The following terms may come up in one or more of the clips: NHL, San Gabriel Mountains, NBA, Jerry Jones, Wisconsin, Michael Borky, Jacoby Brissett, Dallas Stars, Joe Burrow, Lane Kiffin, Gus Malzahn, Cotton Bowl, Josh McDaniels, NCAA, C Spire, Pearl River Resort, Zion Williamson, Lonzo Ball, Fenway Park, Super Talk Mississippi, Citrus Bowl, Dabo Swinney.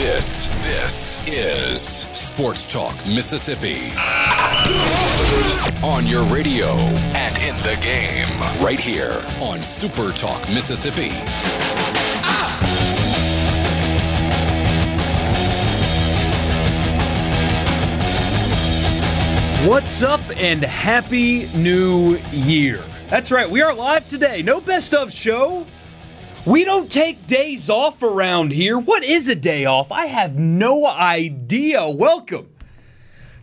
This is Sports Talk Mississippi. On your radio and in the game, right here on Super Talk Mississippi. What's up and happy new year. That's right, we are live today. No best of show. We don't take days off around here. What is a day off? I have no idea. Welcome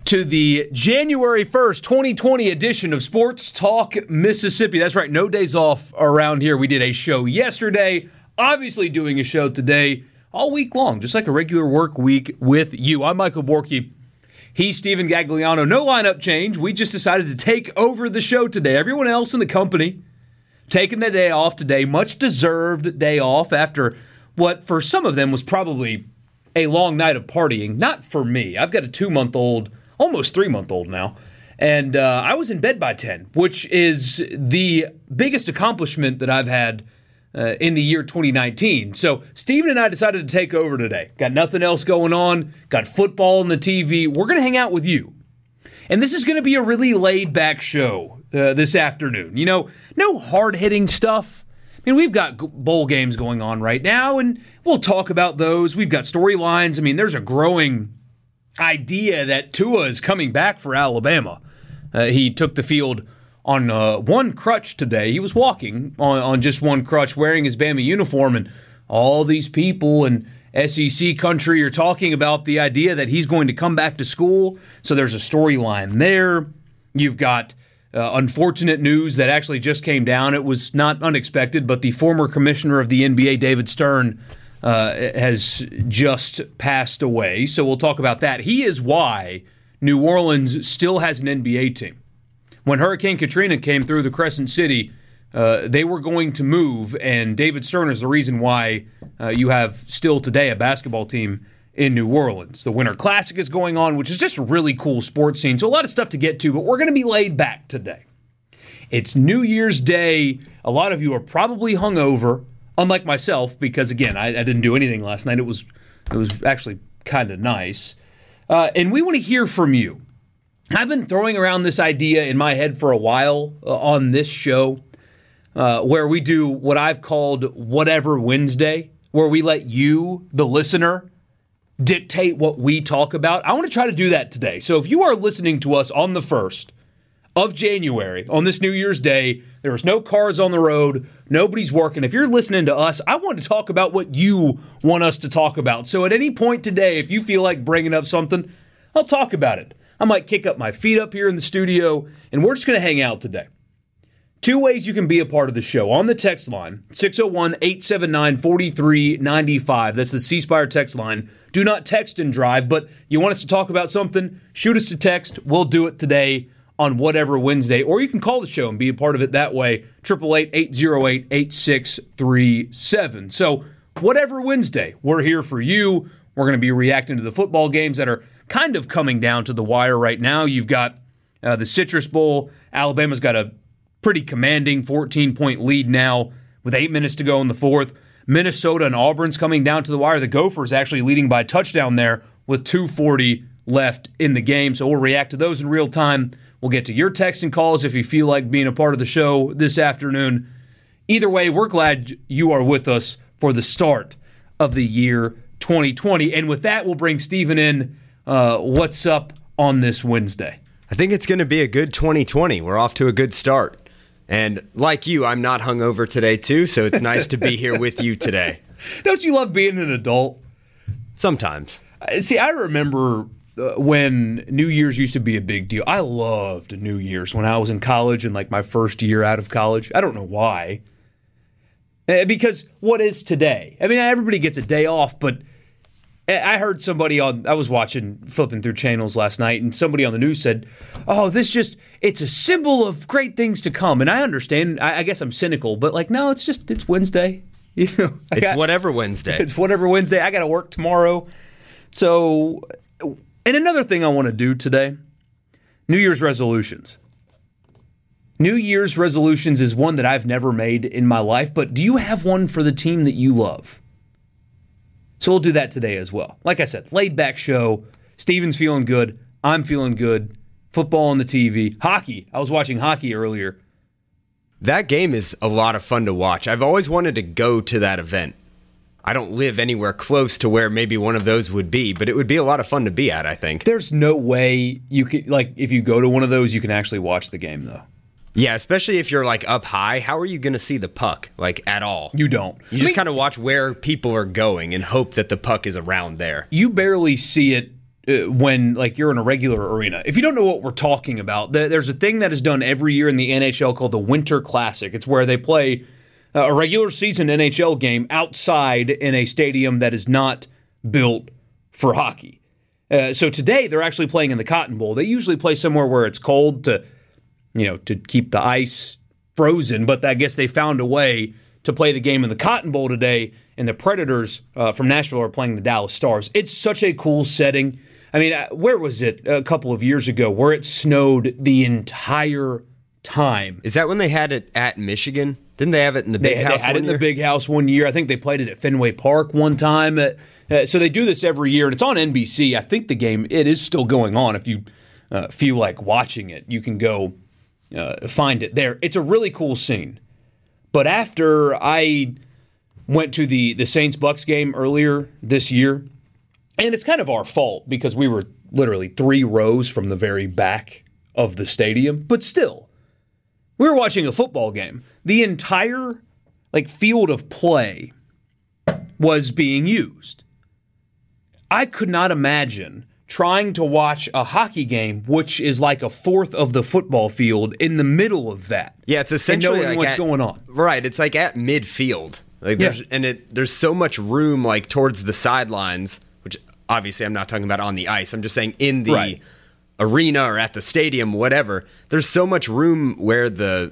to the January 1st, 2020 edition of Sports Talk Mississippi. That's right, no days off around here. We did a show yesterday, obviously doing a show today, all week long, just like a regular work week with you. I'm Michael Borky. He's Stephen Gagliano. No lineup change. We just decided to take over the show today. Everyone else in the company taking the day off today, much-deserved day off after what, for some of them, was probably a long night of partying. Not for me. I've got a two-month-old, almost three-month-old now, and I was in bed by 10, which is the biggest accomplishment that I've had in the year 2019. So Steven and I decided to take over today. Got nothing else going on. Got football on the TV. We're going to hang out with you. And this is going to be a really laid-back show this afternoon. You know, no hard-hitting stuff. I mean, we've got bowl games going on right now, and we'll talk about those. We've got storylines. I mean, there's a growing idea that Tua is coming back for Alabama. He took the field on one crutch today. He was walking on just one crutch, wearing his Bama uniform, and all these people in SEC country are talking about the idea that he's going to come back to school. So there's a storyline there. You've got unfortunate news that actually just came down. It was not unexpected, but the former commissioner of the NBA, David Stern, has just passed away. So we'll talk about that. He is why New Orleans still has an NBA team. When Hurricane Katrina came through the Crescent City, they were going to move, and David Stern is the reason why you have still today a basketball team in New Orleans. The Winter Classic is going on, which is just a really cool sports scene. So a lot of stuff to get to, but we're going to be laid back today. It's New Year's Day. A lot of you are probably hungover, unlike myself, because, again, I didn't do anything last night. It was actually kind of nice. And we want to hear from you. I've been throwing around this idea in my head for a while on this show, where we do what I've called Whatever Wednesday, where we let you, the listener, dictate what we talk about. I want to try to do that today. So if you are listening to us on the 1st of January, on this New Year's Day, there was no cars on the road, nobody's working. If you're listening to us, I want to talk about what you want us to talk about. So at any point today, if you feel like bringing up something, I'll talk about it. I might kick up my feet up here in the studio, and we're just going to hang out today. Two ways you can be a part of the show. On the text line, 601-879-4395. That's the C Spire text line. Do not text and drive, but you want us to talk about something, shoot us a text. We'll do it today on Whatever Wednesday. Or you can call the show and be a part of it that way, 888-808-8637. So Whatever Wednesday, we're here for you. We're going to be reacting to the football games that are kind of coming down to the wire right now. You've got the Citrus Bowl. Alabama's got a pretty commanding 14-point lead now with 8 minutes to go in the fourth. Minnesota and Auburn's coming down to the wire. The Gophers actually leading by a touchdown there with 2:40 left in the game. So we'll react to those in real time. We'll get to your text and calls if you feel like being a part of the show this afternoon. Either way, we're glad you are with us for the start of the year 2020. And with that, we'll bring Steven in. What's up on this Wednesday? I think it's going to be a good 2020. We're off to a good start. And like you, I'm not hungover today, too, so it's nice to be here with you today. Don't you love being an adult? Sometimes. See, I remember when New Year's used to be a big deal. I loved New Year's when I was in college and, like, my first year out of college. I don't know why. Because what is today? I mean, everybody gets a day off, but I heard somebody I was watching, flipping through channels last night, and somebody on the news said, oh, it's a symbol of great things to come. And I understand, I guess I'm cynical, but like, no, it's Wednesday. You know, whatever Wednesday. It's whatever Wednesday. I got to work tomorrow. So, and another thing I want to do today, New Year's resolutions. New Year's resolutions is one that I've never made in my life, but do you have one for the team that you love? So we'll do that today as well. Like I said, laid-back show. Steven's feeling good. I'm feeling good. Football on the TV. Hockey. I was watching hockey earlier. That game is a lot of fun to watch. I've always wanted to go to that event. I don't live anywhere close to where maybe one of those would be, but it would be a lot of fun to be at, I think. There's no way you could, like, if you go to one of those, you can actually watch the game, though. Yeah, especially if you're like up high, how are you going to see the puck like at all? You don't. You just kind of watch where people are going and hope that the puck is around there. You barely see it when like you're in a regular arena. If you don't know what we're talking about, there's a thing that is done every year in the NHL called the Winter Classic. It's where they play a regular season NHL game outside in a stadium that is not built for hockey. So today they're actually playing in the Cotton Bowl. They usually play somewhere where it's cold to keep the ice frozen, but I guess they found a way to play the game in the Cotton Bowl today, and the Predators from Nashville are playing the Dallas Stars. It's such a cool setting. I mean, where was it a couple of years ago where it snowed the entire time? Is that when they had it at Michigan? Didn't they have it in the Big House one year? They had it in the Big House one year. I think they played it at Fenway Park one time. So they do this every year, and it's on NBC. I think the game, it is still going on. If you feel like watching it, you can go find it there. It's a really cool scene. But after I went to the Saints-Bucks game earlier this year, and it's kind of our fault because we were literally 3 rows from the very back of the stadium, but still, we were watching a football game. The entire field of play was being used. I could not imagine trying to watch a hockey game, which is like a fourth of the football field, in the middle of that. Yeah, it's essentially knowing what's going on. Right, it's like at midfield. There's so much room towards the sidelines, which obviously I'm not talking about on the ice. I'm just saying in the arena or at the stadium, whatever. There's so much room where the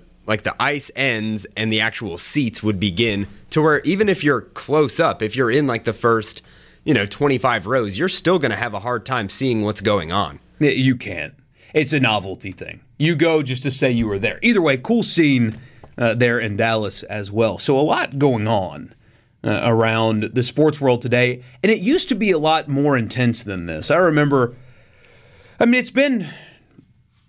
ice ends and the actual seats would begin, to where even if you're close up, if you're in the first 25 rows, you're still going to have a hard time seeing what's going on. You can't. It's a novelty thing. You go just to say you were there. Either way, cool scene there in Dallas as well. So a lot going on around the sports world today, and it used to be a lot more intense than this. I remember, it's been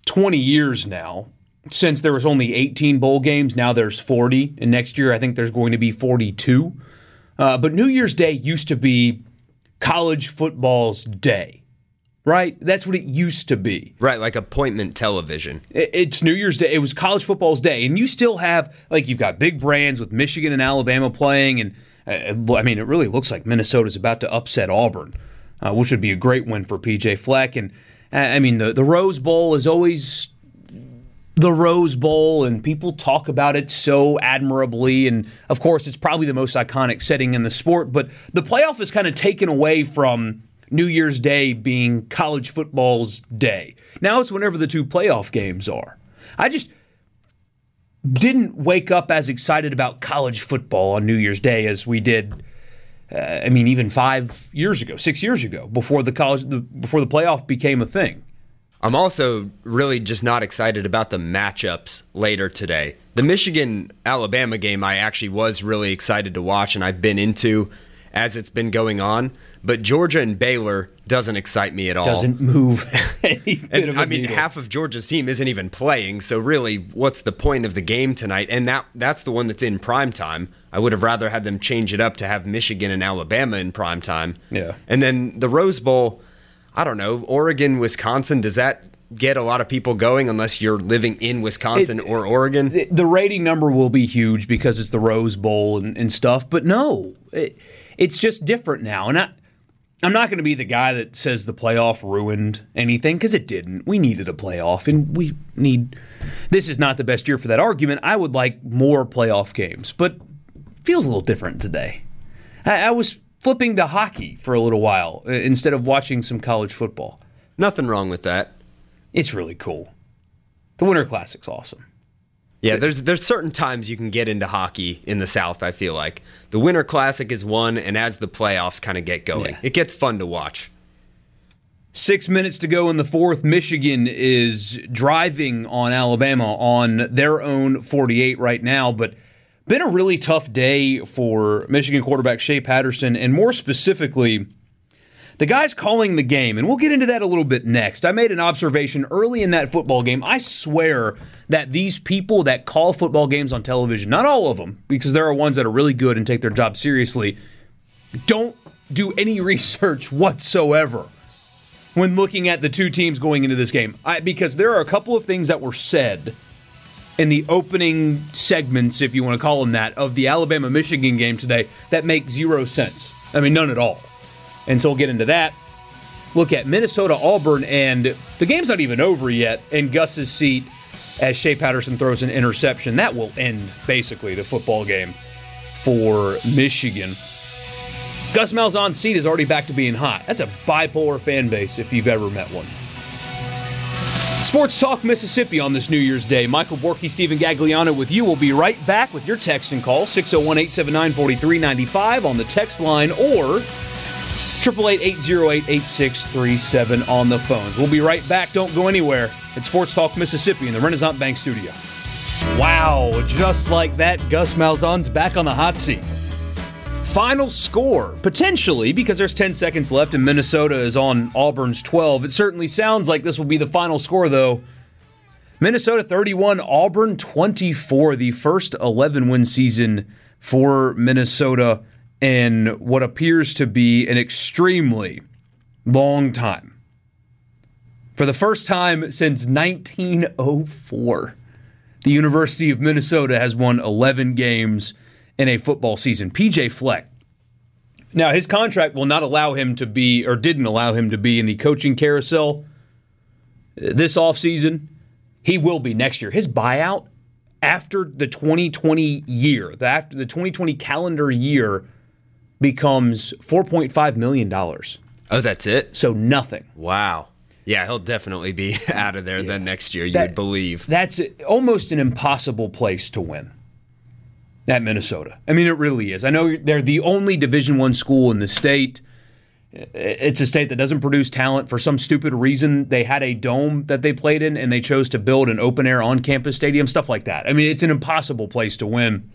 20 years now since there was only 18 bowl games. Now there's 40, and next year I think there's going to be 42. But New Year's Day used to be college football's day, right? That's what it used to be. Right, like appointment television. It's New Year's Day. It was college football's day. And you still have, you've got big brands with Michigan and Alabama playing. And, it really looks like Minnesota's about to upset Auburn, which would be a great win for P.J. Fleck. And, the Rose Bowl is always the Rose Bowl, and people talk about it so admirably, and of course it's probably the most iconic setting in the sport, but the playoff is kind of taken away from New Year's Day being college football's day. Now it's whenever the 2 playoff games are. I just didn't wake up as excited about college football on New Year's Day as we did, even 6 years ago, before before the playoff became a thing. I'm also really just not excited about the matchups later today. The Michigan-Alabama game I actually was really excited to watch, and I've been into as it's been going on. But Georgia and Baylor doesn't excite me at all. Doesn't move any bit of a needle. Half of Georgia's team isn't even playing, so really what's the point of the game tonight? And that's the one that's in primetime. I would have rather had them change it up to have Michigan and Alabama in primetime. Yeah. And then the Rose Bowl, I don't know, Oregon, Wisconsin, does that get a lot of people going unless you're living in Wisconsin or Oregon? The rating number will be huge because it's the Rose Bowl and stuff, but no, it's just different now. And I'm not going to be the guy that says the playoff ruined anything, because it didn't. We needed a playoff, and this is not the best year for that argument. I would like more playoff games, but it feels a little different today. I was flipping to hockey for a little while instead of watching some college football. Nothing wrong with that. It's really cool. The Winter Classic's awesome. Yeah, there's certain times you can get into hockey in the South, I feel like. The Winter Classic is one, and as the playoffs kind of get going, yeah, it gets fun to watch. 6 minutes to go in the fourth. Michigan is driving on Alabama on their own 48 right now, but been a really tough day for Michigan quarterback Shea Patterson, and more specifically, the guys calling the game, and we'll get into that a little bit next. I made an observation early in that football game. I swear that these people that call football games on television, not all of them, because there are ones that are really good and take their job seriously, don't do any research whatsoever when looking at the two teams going into this game. Because there are a couple of things that were said in the opening segments, if you want to call them that, of the Alabama-Michigan game today that make zero sense. I mean, none at all. And so we'll get into that. Look at Minnesota-Auburn, and the game's not even over yet in Gus's seat as Shea Patterson throws an interception. That will end, basically, the football game for Michigan. Gus Malzahn's seat is already back to being hot. That's a bipolar fan base if you've ever met one. Sports Talk Mississippi on this New Year's Day. Michael Borky, Stephen Gagliano with you. We'll be right back with your text and call, 601-879-4395 on the text line, or 888-808-8637 on the phones. We'll be right back. Don't go anywhere. It's Sports Talk Mississippi in the Renaissance Bank Studio. Wow, just like that, Gus Malzahn's back on the hot seat. Final score, potentially, because there's 10 seconds left and Minnesota is on Auburn's 12. It certainly sounds like this will be the final score, though. Minnesota 31, Auburn 24, the first 11-win season for Minnesota in what appears to be an extremely long time. For the first time since 1904, the University of Minnesota has won 11 games in a football season. P.J. Fleck. Now, his contract will not allow him to be, or didn't allow him to be, in the coaching carousel this offseason. He will be next year. His buyout after the 2020 year, after the 2020 calendar year, becomes $4.5 million. Oh, that's it? So nothing. Wow. Yeah, he'll definitely be out of there then next year, you would believe. That's almost an impossible place to win. At Minnesota. I mean, it really is. I know they're the only Division I school in the state. It's a state that doesn't produce talent for some stupid reason. They had a dome that they played in, and they chose to build an open-air on-campus stadium, stuff like that. I mean, it's an impossible place to win,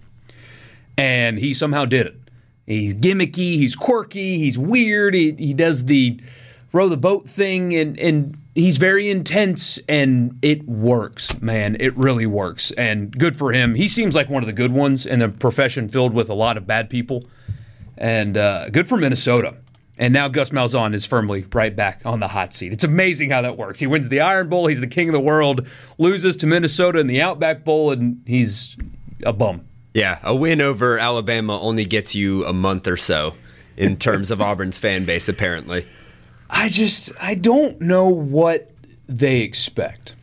and he somehow did it. He's gimmicky. He's quirky. He's weird. He does the row-the-boat thing, and he's very intense, and it works, man. It really works, and good for him. He seems like one of the good ones in a profession filled with a lot of bad people, and good for Minnesota. And now Gus Malzahn is firmly right back on the hot seat. It's amazing how that works. He wins the Iron Bowl. He's the king of the world, loses to Minnesota in the Outback Bowl, and he's a bum. Yeah, a win over Alabama only gets you a month or so in terms of Auburn's fan base, apparently. I don't know what they expect.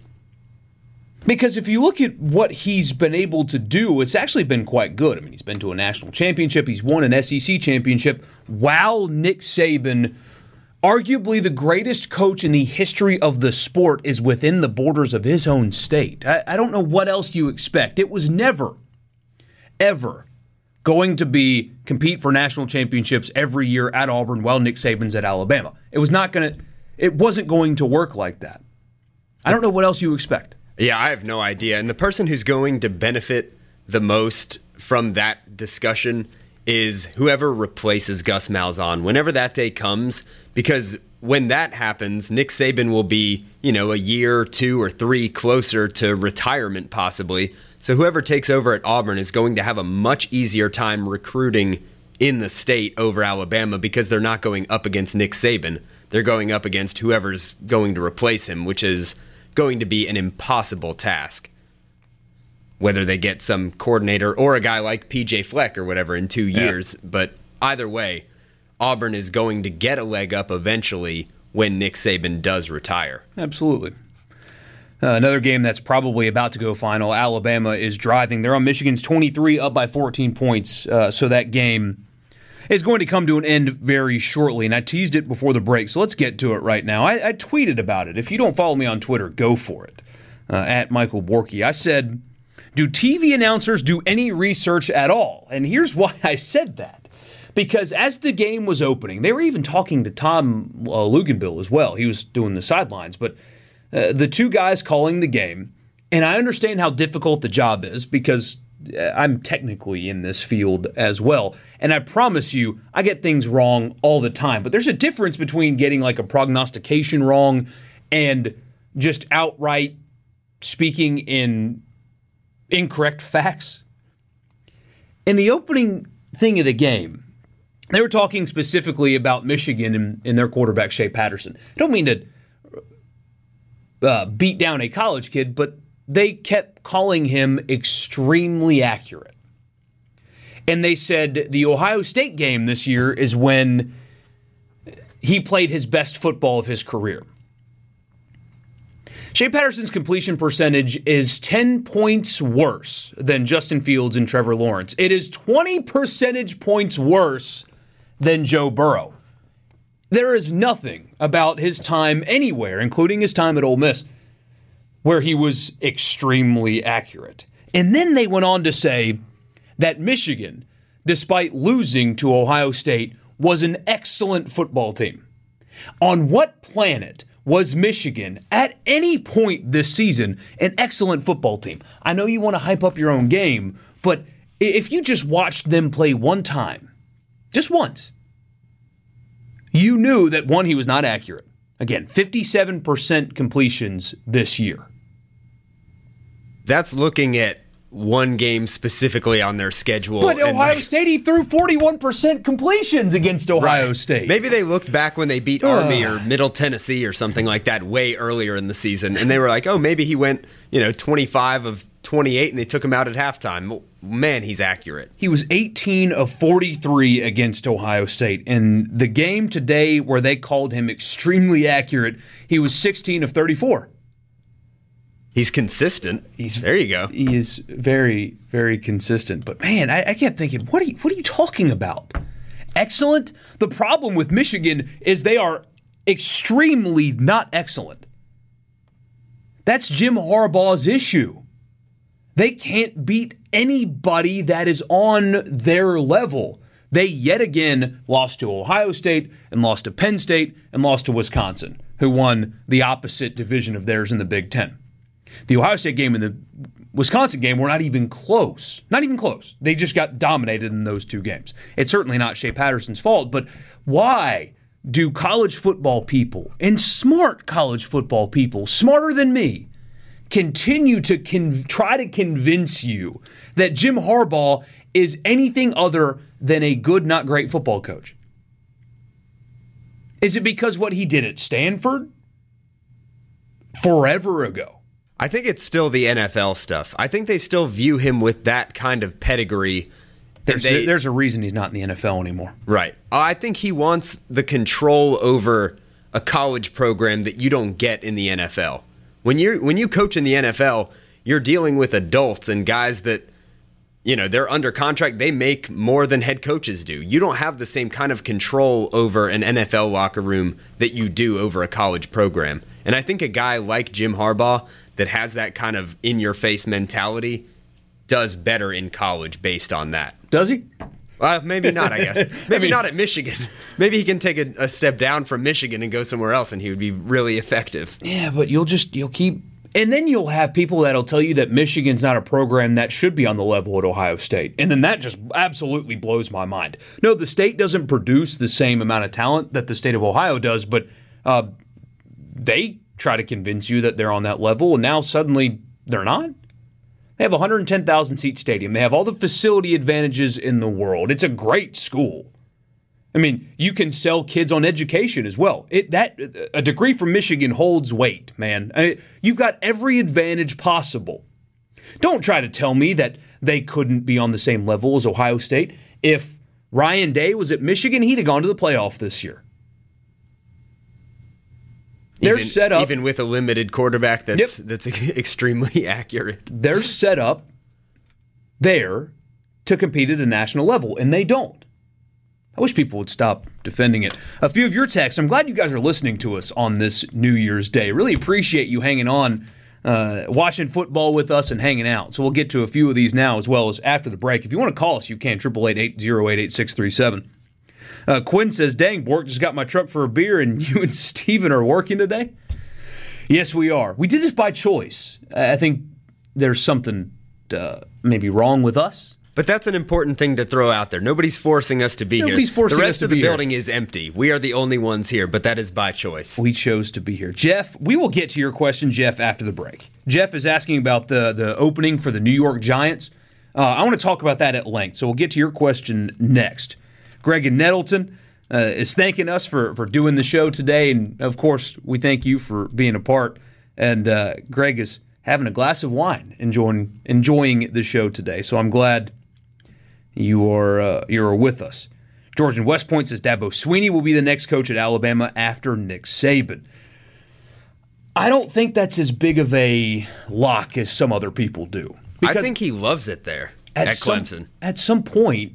Because if you look at what he's been able to do, it's actually been quite good. I mean, he's been to a national championship. He's won an SEC championship. Wow, Nick Saban, arguably the greatest coach in the history of the sport, is within the borders of his own state. I don't know what else you expect. It was never, ever going to be compete for national championships every year at Auburn while Nick Saban's at Alabama. It wasn't going to work like that. I don't know what else you expect. Yeah, I have no idea. And the person who's going to benefit the most from that discussion is whoever replaces Gus Malzahn whenever that day comes, because when that happens, Nick Saban will be, a year, two, or three closer to retirement possibly. So whoever takes over at Auburn is going to have a much easier time recruiting in the state over Alabama, because they're not going up against Nick Saban. They're going up against whoever's going to replace him, which is going to be an impossible task. Whether they get some coordinator or a guy like P.J. Fleck or whatever in 2 years. Yeah. But either way, Auburn is going to get a leg up eventually when Nick Saban does retire. Absolutely. Another game that's probably about to go final, Alabama is driving. They're on Michigan's 23, up by 14 points. So that game is going to come to an end very shortly, and I teased it before the break, so let's get to it right now. I tweeted about it. If you don't follow me on Twitter, go for it, at Michael Borky. I said, do TV announcers do any research at all? And here's why I said that. Because as the game was opening, they were even talking to Tom Luganville as well. He was doing the sidelines, but the two guys calling the game, and I understand how difficult the job is because I'm technically in this field as well. And I promise you, I get things wrong all the time. But there's a difference between getting like a prognostication wrong and just outright speaking in incorrect facts. In the opening thing of the game, they were talking specifically about Michigan and their quarterback, Shea Patterson. I don't mean to beat down a college kid, but they kept calling him extremely accurate. And they said the Ohio State game this year is when he played his best football of his career. Shea Patterson's completion percentage is 10 points worse than Justin Fields and Trevor Lawrence. It is 20 percentage points worse than Joe Burrow. There is nothing about his time anywhere, including his time at Ole Miss, where he was extremely accurate. And then they went on to say that Michigan, despite losing to Ohio State, was an excellent football team. On what planet was Michigan at any point this season an excellent football team? I know you want to hype up your own game, but if you just watched them play one time, just once, you knew that, one, he was not accurate. Again, 57% completions this year. That's looking at one game specifically on their schedule. But Ohio State, he threw 41% completions against Ohio State. Maybe they looked back when they beat Army or Middle Tennessee or something like that way earlier in the season, and they were like, oh, maybe he went 25 of 28, and they took him out at halftime. Man, he's accurate. He was 18 of 43 against Ohio State. And the game today where they called him extremely accurate, he was 16 of 34. He's consistent. There you go. He is very, very consistent. But, man, I kept thinking, what are you talking about? Excellent? The problem with Michigan is they are extremely not excellent. That's Jim Harbaugh's issue. They can't beat anybody that is on their level. They yet again lost to Ohio State and lost to Penn State and lost to Wisconsin, who won the opposite division of theirs in the Big Ten. The Ohio State game and the Wisconsin game were not even close. Not even close. They just got dominated in those two games. It's certainly not Shea Patterson's fault, but why do college football people and smart college football people, smarter than me, continue to try to convince you that Jim Harbaugh is anything other than a good, not great football coach? Is it because what he did at Stanford forever ago? I think it's still the NFL stuff. I think they still view him with that kind of pedigree. There's a reason he's not in the NFL anymore. Right. I think he wants the control over a college program that you don't get in the NFL. When you coach in the NFL, you're dealing with adults and guys that, they're under contract. They make more than head coaches do. You don't have the same kind of control over an NFL locker room that you do over a college program. And I think a guy like Jim Harbaugh that has that kind of in-your-face mentality does better in college based on that. Does he? Well, maybe not, I guess. Maybe not at Michigan. Maybe he can take a step down from Michigan and go somewhere else, and he would be really effective. Yeah, but you'll keep... And then you'll have people that'll tell you that Michigan's not a program that should be on the level at Ohio State. And then that just absolutely blows my mind. No, the state doesn't produce the same amount of talent that the state of Ohio does, but they try to convince you that they're on that level, and now suddenly they're not. They have a 110,000-seat stadium. They have all the facility advantages in the world. It's a great school. I mean, you can sell kids on education as well. A degree from Michigan holds weight, man. You've got every advantage possible. Don't try to tell me that they couldn't be on the same level as Ohio State. If Ryan Day was at Michigan, he'd have gone to the playoff this year. They're set up even with a limited quarterback that's extremely accurate. They're set up there to compete at a national level, and they don't. I wish people would stop defending it. A few of your texts. I'm glad you guys are listening to us on this New Year's Day. Really appreciate you hanging on, watching football with us and hanging out. So we'll get to a few of these now as well as after the break. If you want to call us, you can. 888-808-8637. Quinn says, dang, Bork, just got my truck for a beer and you and Steven are working today? Yes, we are. We did this by choice. I think there's something maybe wrong with us. But that's an important thing to throw out there. Nobody's forcing us to be here. The rest of the building is empty. We are the only ones here, but that is by choice. We chose to be here. Jeff, we will get to your question, Jeff, after the break. Jeff is asking about the opening for the New York Giants. I want to talk about that at length, so we'll get to your question next. Greg in Nettleton is thanking us for doing the show today, and, of course, we thank you for being a part. And Greg is having a glass of wine, enjoying the show today, so I'm glad you are with us. George in West Point says Dabo Swinney will be the next coach at Alabama after Nick Saban. I don't think that's as big of a lock as some other people do. I think he loves it there at Clemson. At some point,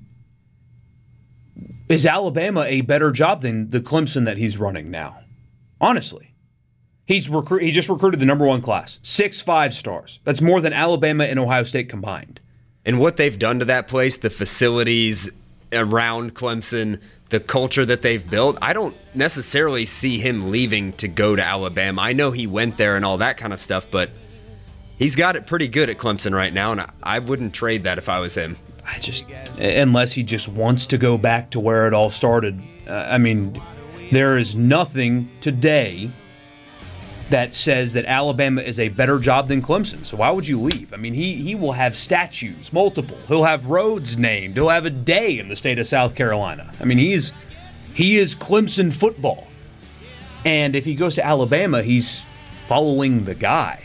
is Alabama a better job than the Clemson that he's running now? Honestly. He just recruited the number one class. 6 5-stars. That's more than Alabama and Ohio State combined. And what they've done to that place, the facilities around Clemson, the culture that they've built, I don't necessarily see him leaving to go to Alabama. I know he went there and all that kind of stuff, but he's got it pretty good at Clemson right now, and I wouldn't trade that if I was him. Unless he just wants to go back to where it all started. I mean, there is nothing today that says that Alabama is a better job than Clemson. So why would you leave? I mean, he will have statues, multiple. He'll have roads named. He'll have a day in the state of South Carolina. I mean, he is Clemson football. And if he goes to Alabama, he's following the guy.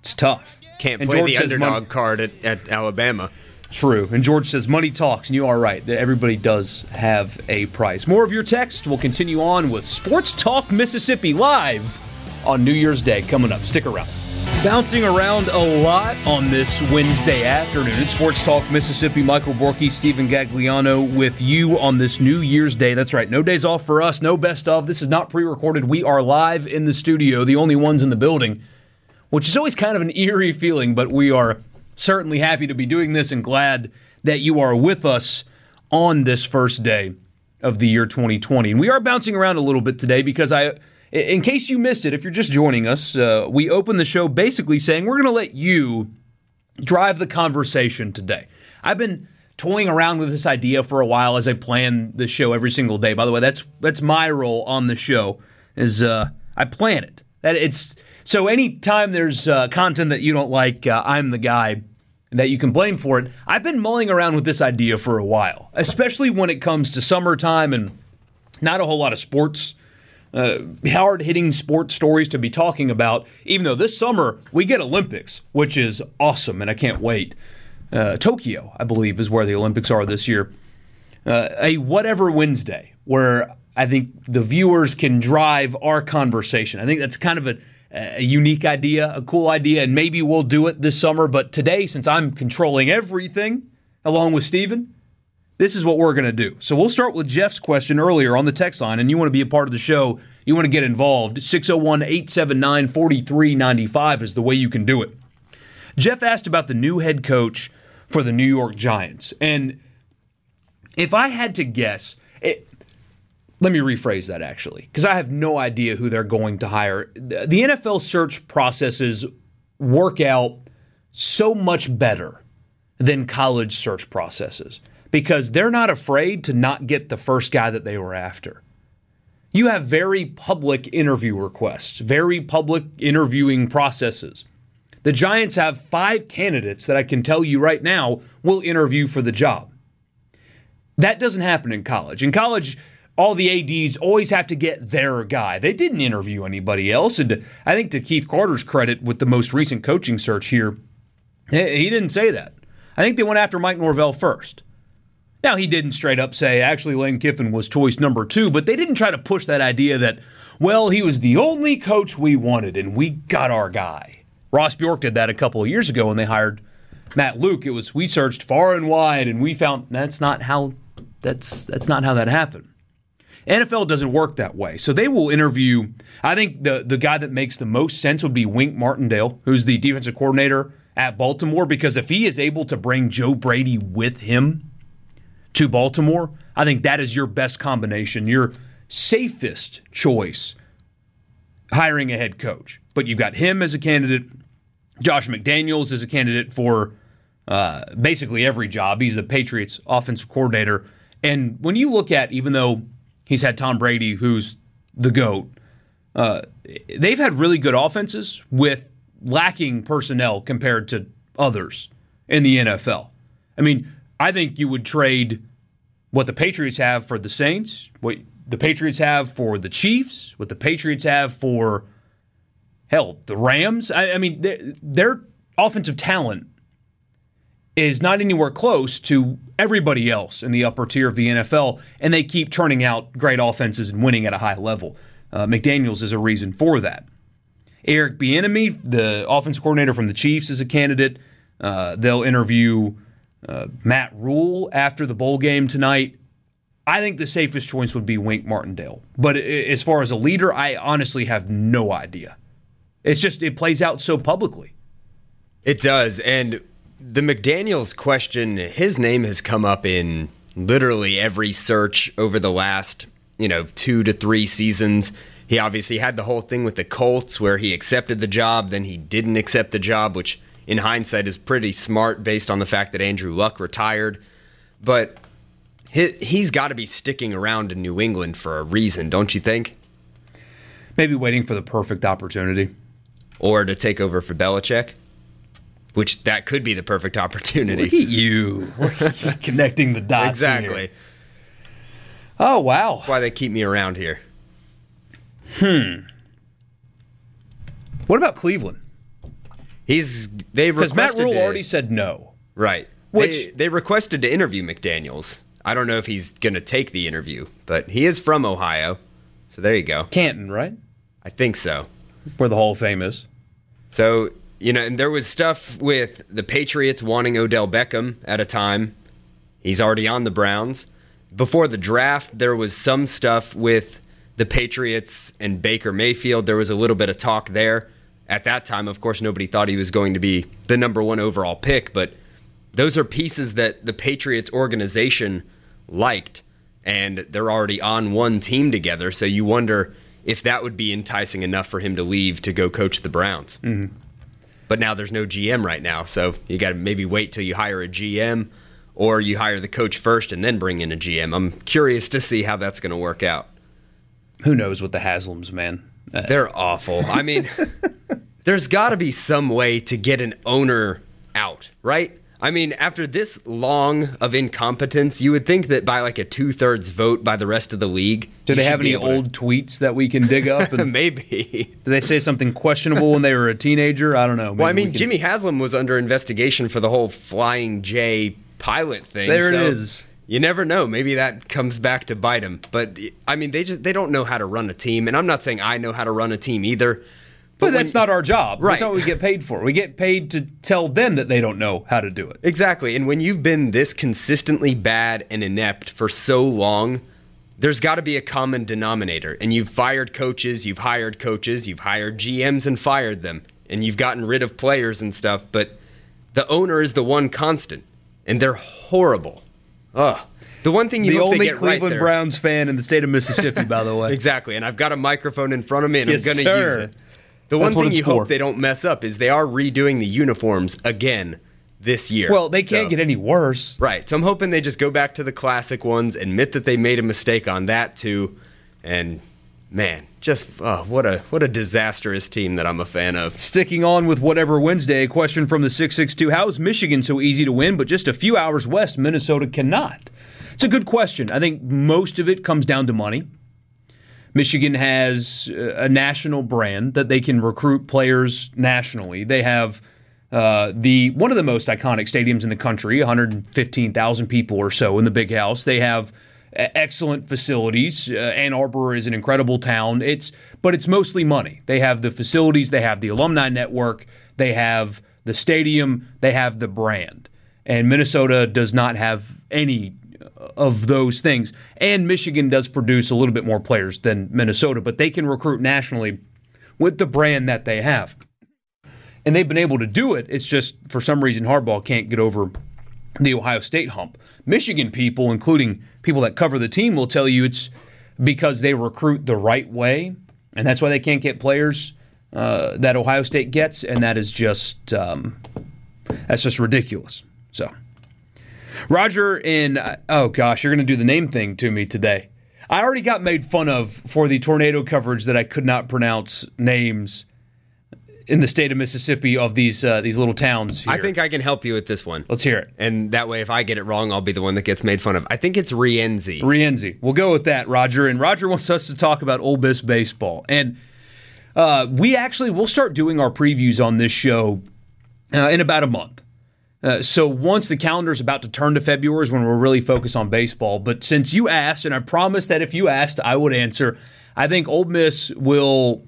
It's tough. Can't play the underdog card at Alabama. True. And George says, money talks, and you are right. Everybody does have a price. More of your text. We'll continue on with Sports Talk Mississippi live on New Year's Day coming up. Stick around. Bouncing around a lot on this Wednesday afternoon. It's Sports Talk Mississippi. Michael Borky, Stephen Gagliano with you on this New Year's Day. That's right. No days off for us. No best of. This is not pre-recorded. We are live in the studio, the only ones in the building, which is always kind of an eerie feeling, but we are certainly happy to be doing this and glad that you are with us on this first day of the year 2020. And we are bouncing around a little bit today because in case you missed it, if you're just joining us, we opened the show basically saying we're going to let you drive the conversation today. I've been toying around with this idea for a while as I plan the show every single day. By the way, that's my role on the show is I plan it. So anytime there's content that you don't like, I'm the guy that you can blame for it. I've been mulling around with this idea for a while, especially when it comes to summertime and not a whole lot of sports. Hard-hitting sports stories to be talking about, even though this summer we get Olympics, which is awesome, and I can't wait. Tokyo, I believe, is where the Olympics are this year. A whatever Wednesday, where I think the viewers can drive our conversation. I think that's kind of a unique idea, a cool idea, and maybe we'll do it this summer. But today, since I'm controlling everything, along with Steven, this is what we're going to do. So we'll start with Jeff's question earlier on the text line, and you want to be a part of the show, you want to get involved. 601-879-4395 is the way you can do it. Jeff asked about the new head coach for the New York Giants. And if I had to guess, let me rephrase that actually, because I have no idea who they're going to hire. The NFL search processes work out so much better than college search processes, because they're not afraid to not get the first guy that they were after. You have very public interview requests, very public interviewing processes. The Giants have 5 candidates that I can tell you right now will interview for the job. That doesn't happen in college. In college, all the ADs always have to get their guy. They didn't interview anybody else. And I think to Keith Carter's credit with the most recent coaching search here, he didn't say that. I think they went after Mike Norvell first. Now, he didn't straight up say, actually, Lane Kiffin was choice number 2, but they didn't try to push that idea that, well, he was the only coach we wanted, and we got our guy. Ross Bjork did that a couple of years ago when they hired Matt Luke. It was, we searched far and wide, and we found that's not how That's not how that happened. NFL doesn't work that way. So they will interview, I think the guy that makes the most sense would be Wink Martindale, who's the defensive coordinator at Baltimore, because if he is able to bring Joe Brady with him to Baltimore, I think that is your best combination, your safest choice hiring a head coach. But you've got him as a candidate. Josh McDaniels is a candidate for basically every job. He's the Patriots offensive coordinator. And when you look at, even though he's had Tom Brady, who's the GOAT, they've had really good offenses with lacking personnel compared to others in the NFL. I mean, I think you would trade what the Patriots have for the Saints, what the Patriots have for the Chiefs, what the Patriots have for, hell, the Rams. I mean, their offensive talent is not anywhere close to everybody else in the upper tier of the NFL, and they keep turning out great offenses and winning at a high level. McDaniels is a reason for that. Eric Bieniemy, the offensive coordinator from the Chiefs, is a candidate. They'll interview Matt Rule after the bowl game tonight. I think the safest choice would be Wink Martindale. But as far as a leader, I honestly have no idea. It's just, it plays out so publicly. It does, and the McDaniels question, his name has come up in literally every search over the last, 2 to 3 seasons. He obviously had the whole thing with the Colts where he accepted the job, then he didn't accept the job, which in hindsight is pretty smart based on the fact that Andrew Luck retired. But he's got to be sticking around in New England for a reason, don't you think? Maybe waiting for the perfect opportunity. Or to take over for Belichick. Which that could be the perfect opportunity. Look at you. Connecting the dots. Exactly. Here. Oh, wow. That's why they keep me around here. What about Cleveland? Because Matt Rule already said no. Right. Which they requested to interview McDaniels. I don't know if he's going to take the interview, but he is from Ohio. So there you go. Canton, right? I think so. Where the Hall of Fame is. So, and there was stuff with the Patriots wanting Odell Beckham at a time. He's already on the Browns. Before the draft, there was some stuff with the Patriots and Baker Mayfield. There was a little bit of talk there. At that time, of course, nobody thought he was going to be the number 1 overall pick, but those are pieces that the Patriots organization liked, and they're already on one team together, so you wonder if that would be enticing enough for him to leave to go coach the Browns. Mm-hmm. But now there's no GM right now, so you got to maybe wait till you hire a GM, or you hire the coach first and then bring in a GM. I'm curious to see how that's going to work out. Who knows with the Haslams, man? They're awful. I mean, there's got to be some way to get an owner out, right? I mean, after this long of incompetence, you would think that by like a 2/3 vote by the rest of the league. Do they have any old tweets that we can dig up? And maybe. Do they say something questionable when they were a teenager? I don't know. Well, I mean, Jimmy Haslam was under investigation for the whole Flying J pilot thing. There it is. You never know. Maybe that comes back to bite him. But, I mean, they don't know how to run a team. And I'm not saying I know how to run a team either. But that's not our job. Right. That's not what we get paid for. We get paid to tell them that they don't know how to do it. Exactly. And when you've been this consistently bad and inept for so long, there's got to be a common denominator. And you've fired coaches, you've hired coaches, you've hired GMs and fired them. And you've gotten rid of players and stuff. But the owner is the one constant. And they're horrible. Ugh. The one thing you hope they get right there. The only Cleveland Browns fan in the state of Mississippi, by the way. Exactly. And I've got a microphone in front of me, and I'm going to use it. The one thing you hope they don't mess up is they are redoing the uniforms again this year. Well, they can't get any worse. Right. So I'm hoping they just go back to the classic ones, admit that they made a mistake on that too, and man, just what a disastrous team that I'm a fan of. Sticking on with Whatever Wednesday, a question from the 662. How is Michigan so easy to win, but just a few hours west, Minnesota cannot? It's a good question. I think most of it comes down to money. Michigan has a national brand that they can recruit players nationally. They have one of the most iconic stadiums in the country, 115,000 people or so in the Big House. They have excellent facilities. Ann Arbor is an incredible town. But it's mostly money. They have the facilities. They have the alumni network. They have the stadium. They have the brand. And Minnesota does not have any of those things. And Michigan does produce a little bit more players than Minnesota, but they can recruit nationally with the brand that they have. And they've been able to do it. It's just, for some reason, Harbaugh can't get over the Ohio State hump. Michigan people, including people that cover the team, will tell you it's because they recruit the right way, and that's why they can't get players that Ohio State gets, and that is just that's just ridiculous. So, Roger in oh gosh, you're going to do the name thing to me today. I already got made fun of for the tornado coverage that I could not pronounce names in the state of Mississippi of these little towns here. I think I can help you with this one. Let's hear it. And that way, if I get it wrong, I'll be the one that gets made fun of. I think it's Rienzi. Rienzi. We'll go with that, Roger. And Roger wants us to talk about Ole Miss baseball. And we actually will start doing our previews on this show in about a month. So once the calendar's about to turn to February is when we're really focused on baseball. But since you asked, and I promised that if you asked, I would answer, I think Ole Miss will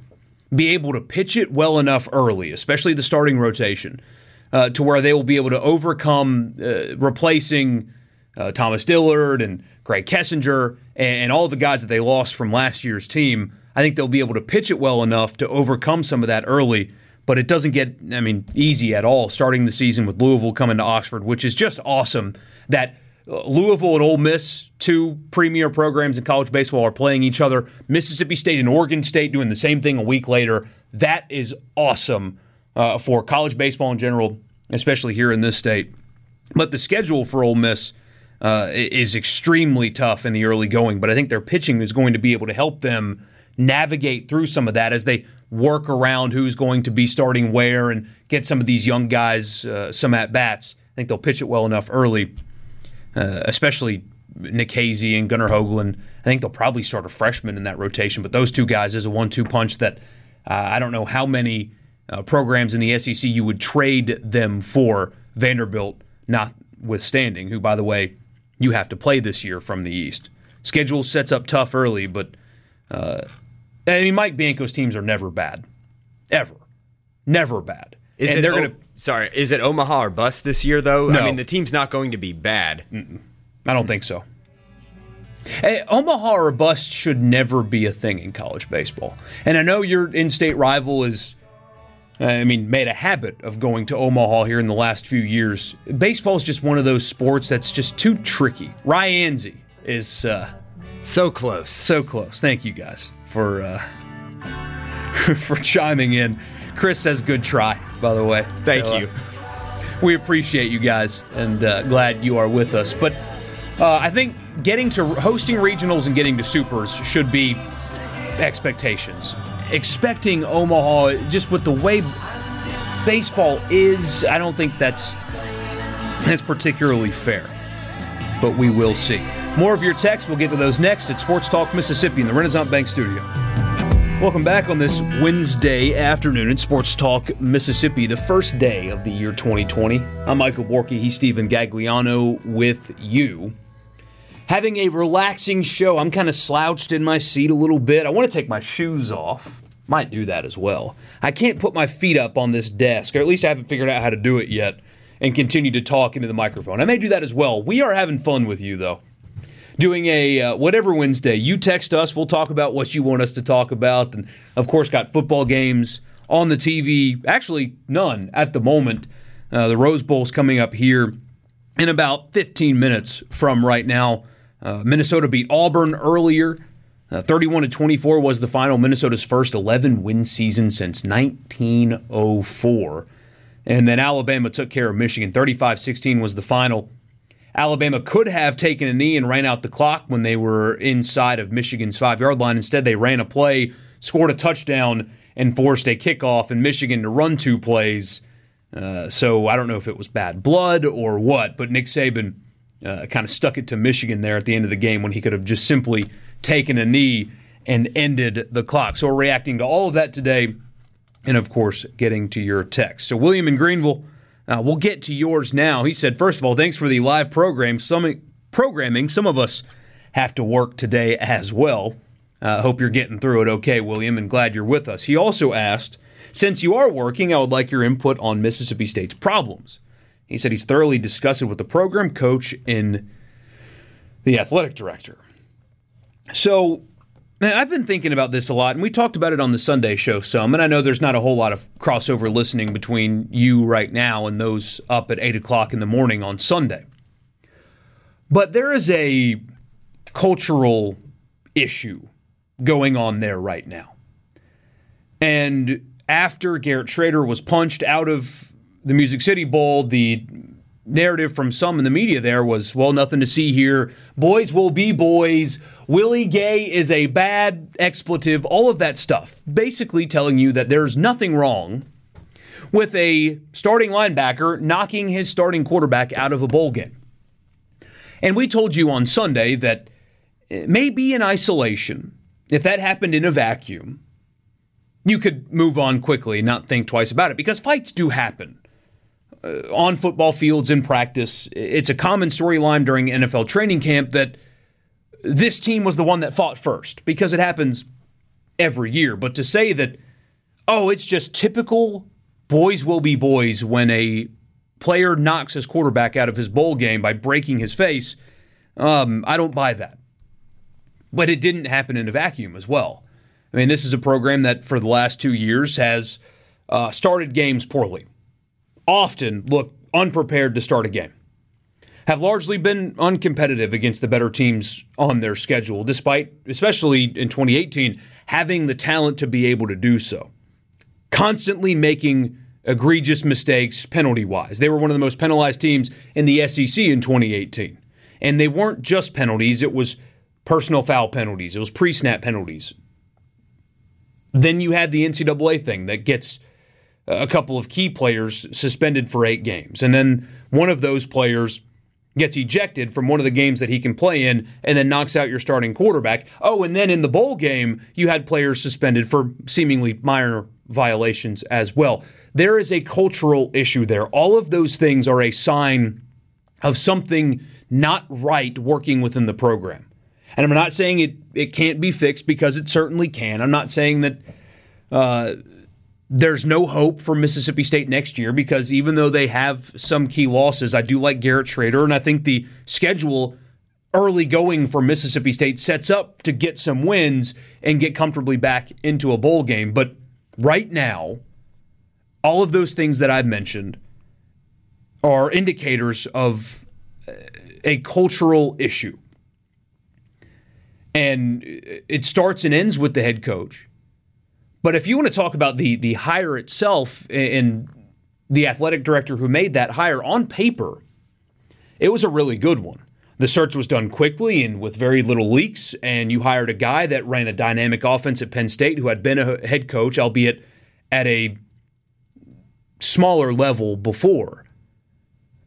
be able to pitch it well enough early, especially the starting rotation, to where they will be able to overcome replacing Thomas Dillard and Craig Kessinger and all the guys that they lost from last year's team. I think they'll be able to pitch it well enough to overcome some of that early, but it doesn't get, easy at all, starting the season with Louisville coming to Oxford, which is just awesome that Louisville and Ole Miss, two premier programs in college baseball, are playing each other. Mississippi State and Oregon State doing the same thing a week later. That is awesome for college baseball in general, especially here in this state. But the schedule for Ole Miss is extremely tough in the early going, but I think their pitching is going to be able to help them navigate through some of that as they work around who's going to be starting where and get some of these young guys some at-bats. I think they'll pitch it well enough early. Especially Nick Hasey and Gunnar Hoagland. I think they'll probably start a freshman in that rotation, but those two guys is a 1-2 punch that I don't know how many programs in the SEC you would trade them for, Vanderbilt notwithstanding, who, by the way, you have to play this year from the East. Schedule sets up tough early, but Mike Bianco's teams are never bad. Ever. Never bad. Is it Omaha or bust this year, though? No. The team's not going to be bad. Mm-mm. I don't think so. Hey, Omaha or bust should never be a thing in college baseball. And I know your in-state rival is, made a habit of going to Omaha here in the last few years. Baseball's just one of those sports that's just too tricky. Rienzi is... so close. So close. Thank you guys for, for chiming in. Chris says good try, by the way. Thank you. We appreciate you guys and glad you are with us. But I think getting to hosting regionals and getting to supers should be expectations. Expecting Omaha, just with the way baseball is, I don't think that's particularly fair. But we will see. More of your texts. We'll get to those next at Sports Talk Mississippi in the Renaissance Bank Studio. Welcome back on this Wednesday afternoon at Sports Talk Mississippi, the first day of the year 2020. I'm Michael Borky, he's Stephen Gagliano with you. Having a relaxing show. I'm kind of slouched in my seat a little bit. I want to take my shoes off. Might do that as well. I can't put my feet up on this desk, or at least I haven't figured out how to do it yet, and continue to talk into the microphone. I may do that as well. We are having fun with you, though. Doing a whatever Wednesday. You text us. We'll talk about what you want us to talk about. And, of course, got football games on the TV. Actually, none at the moment. The Rose Bowl's coming up here in about 15 minutes from right now. Minnesota beat Auburn earlier. 31-24 was the final. Minnesota's first 11-win season since 1904. And then Alabama took care of Michigan. 35-16 was the final. Alabama could have taken a knee and ran out the clock when they were inside of Michigan's 5-yard line. Instead, they ran a play, scored a touchdown, and forced a kickoff in Michigan to run two plays. So I don't know if it was bad blood or what, but Nick Saban kind of stuck it to Michigan there at the end of the game when he could have just simply taken a knee and ended the clock. So we're reacting to all of that today and, of course, getting to your text. So William in Greenville. We'll get to yours now. He said, first of all, thanks for the live program. Some of us have to work today as well. Hope you're getting through it okay, William, and glad you're with us. He also asked, since you are working, I would like your input on Mississippi State's problems. He said he's thoroughly disgusted with the program, coach, and the athletic director. So, man, I've been thinking about this a lot, and we talked about it on the Sunday show some, and I know there's not a whole lot of crossover listening between you right now and those up at 8 o'clock in the morning on Sunday. But there is a cultural issue going on there right now. And after Garrett Schrader was punched out of the Music City Bowl, the narrative from some in the media there was, well, nothing to see here. Boys will be boys. Willie Gay is a bad expletive. All of that stuff. Basically telling you that there's nothing wrong with a starting linebacker knocking his starting quarterback out of a bowl game. And we told you on Sunday that maybe in isolation, if that happened in a vacuum, you could move on quickly and not think twice about it, because fights do happen on football fields in practice. It's a common storyline during NFL training camp that this team was the one that fought first, because it happens every year. But to say that, oh, it's just typical boys will be boys when a player knocks his quarterback out of his bowl game by breaking his face, I don't buy that. But it didn't happen in a vacuum as well. I mean, this is a program that for the last 2 years has started games poorly, often look unprepared to start a game, have largely been uncompetitive against the better teams on their schedule, despite, especially in 2018, having the talent to be able to do so. Constantly making egregious mistakes penalty-wise. They were one of the most penalized teams in the SEC in 2018. And they weren't just penalties. It was personal foul penalties. It was pre-snap penalties. Then you had the NCAA thing that gets a couple of key players suspended for 8 games. And then one of those players gets ejected from one of the games that he can play in and then knocks out your starting quarterback. Oh, and then in the bowl game, you had players suspended for seemingly minor violations as well. There is a cultural issue there. All of those things are a sign of something not right working within the program. And I'm not saying it can't be fixed, because it certainly can. I'm not saying that there's no hope for Mississippi State next year, because even though they have some key losses, I do like Garrett Schrader, and I think the schedule early going for Mississippi State sets up to get some wins and get comfortably back into a bowl game. But right now, all of those things that I've mentioned are indicators of a cultural issue. And it starts and ends with the head coach. But if you want to talk about the hire itself and the athletic director who made that hire, on paper, it was a really good one. The search was done quickly and with very little leaks, and you hired a guy that ran a dynamic offense at Penn State who had been a head coach, albeit at a smaller level before.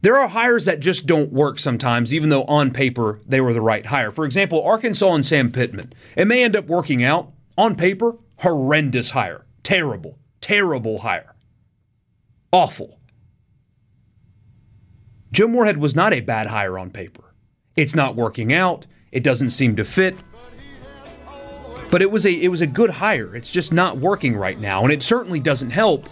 There are hires that just don't work sometimes, even though on paper they were the right hire. For example, Arkansas and Sam Pittman. It may end up working out. On paper, horrendous hire. Terrible, terrible hire. Awful. Joe Moorhead was not a bad hire on paper. It's not working out. It doesn't seem to fit. But it was a good hire. It's just not working right now, and it certainly doesn't help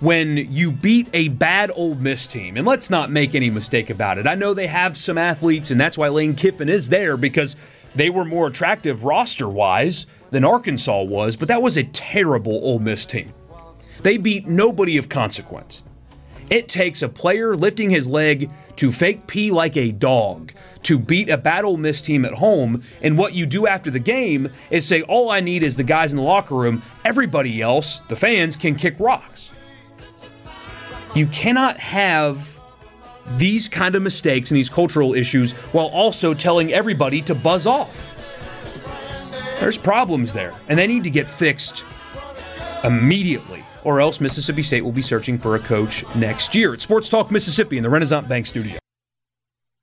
when you beat a bad Ole Miss team. And let's not make any mistake about it. I know they have some athletes, and that's why Lane Kiffin is there, because they were more attractive roster-wise than Arkansas was, but that was a terrible Ole Miss team. They beat nobody of consequence. It takes a player lifting his leg to fake pee like a dog to beat a bad Ole Miss team at home, and what you do after the game is say, all I need is the guys in the locker room. Everybody else, the fans, can kick rocks. You cannot have these kind of mistakes and these cultural issues while also telling everybody to buzz off. There's problems there, and they need to get fixed immediately, or else Mississippi State will be searching for a coach next year. It's Sports Talk Mississippi in the Renaissance Bank Studio.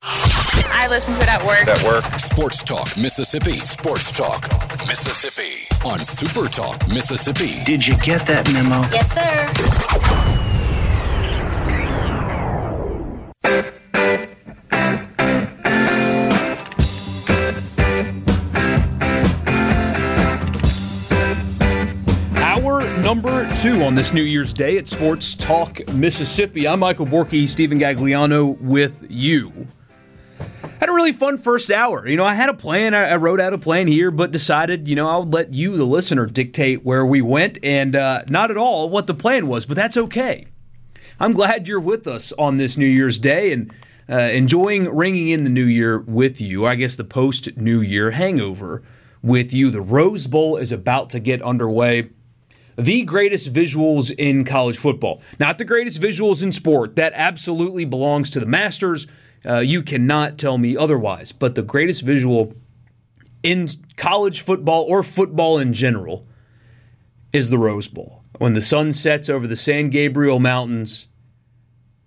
I listen to it at work. Sports Talk Mississippi. Sports Talk Mississippi on Super Talk Mississippi. Did you get that memo? Yes, sir. Number 2 on this New Year's Day at Sports Talk Mississippi. I'm Michael Borky, Stephen Gagliano with you. had a really fun first hour. You know, I had a plan. I wrote out a plan here, but decided, you know, I'll let you, the listener, dictate where we went and not at all what the plan was, but that's okay. I'm glad you're with us on this New Year's Day and enjoying ringing in the new year with you. I guess the post-New Year hangover with you. The Rose Bowl is about to get underway. The greatest visuals in college football. Not the greatest visuals in sport. That absolutely belongs to the Masters. You cannot tell me otherwise. But the greatest visual in college football or football in general is the Rose Bowl. When the sun sets over the San Gabriel Mountains,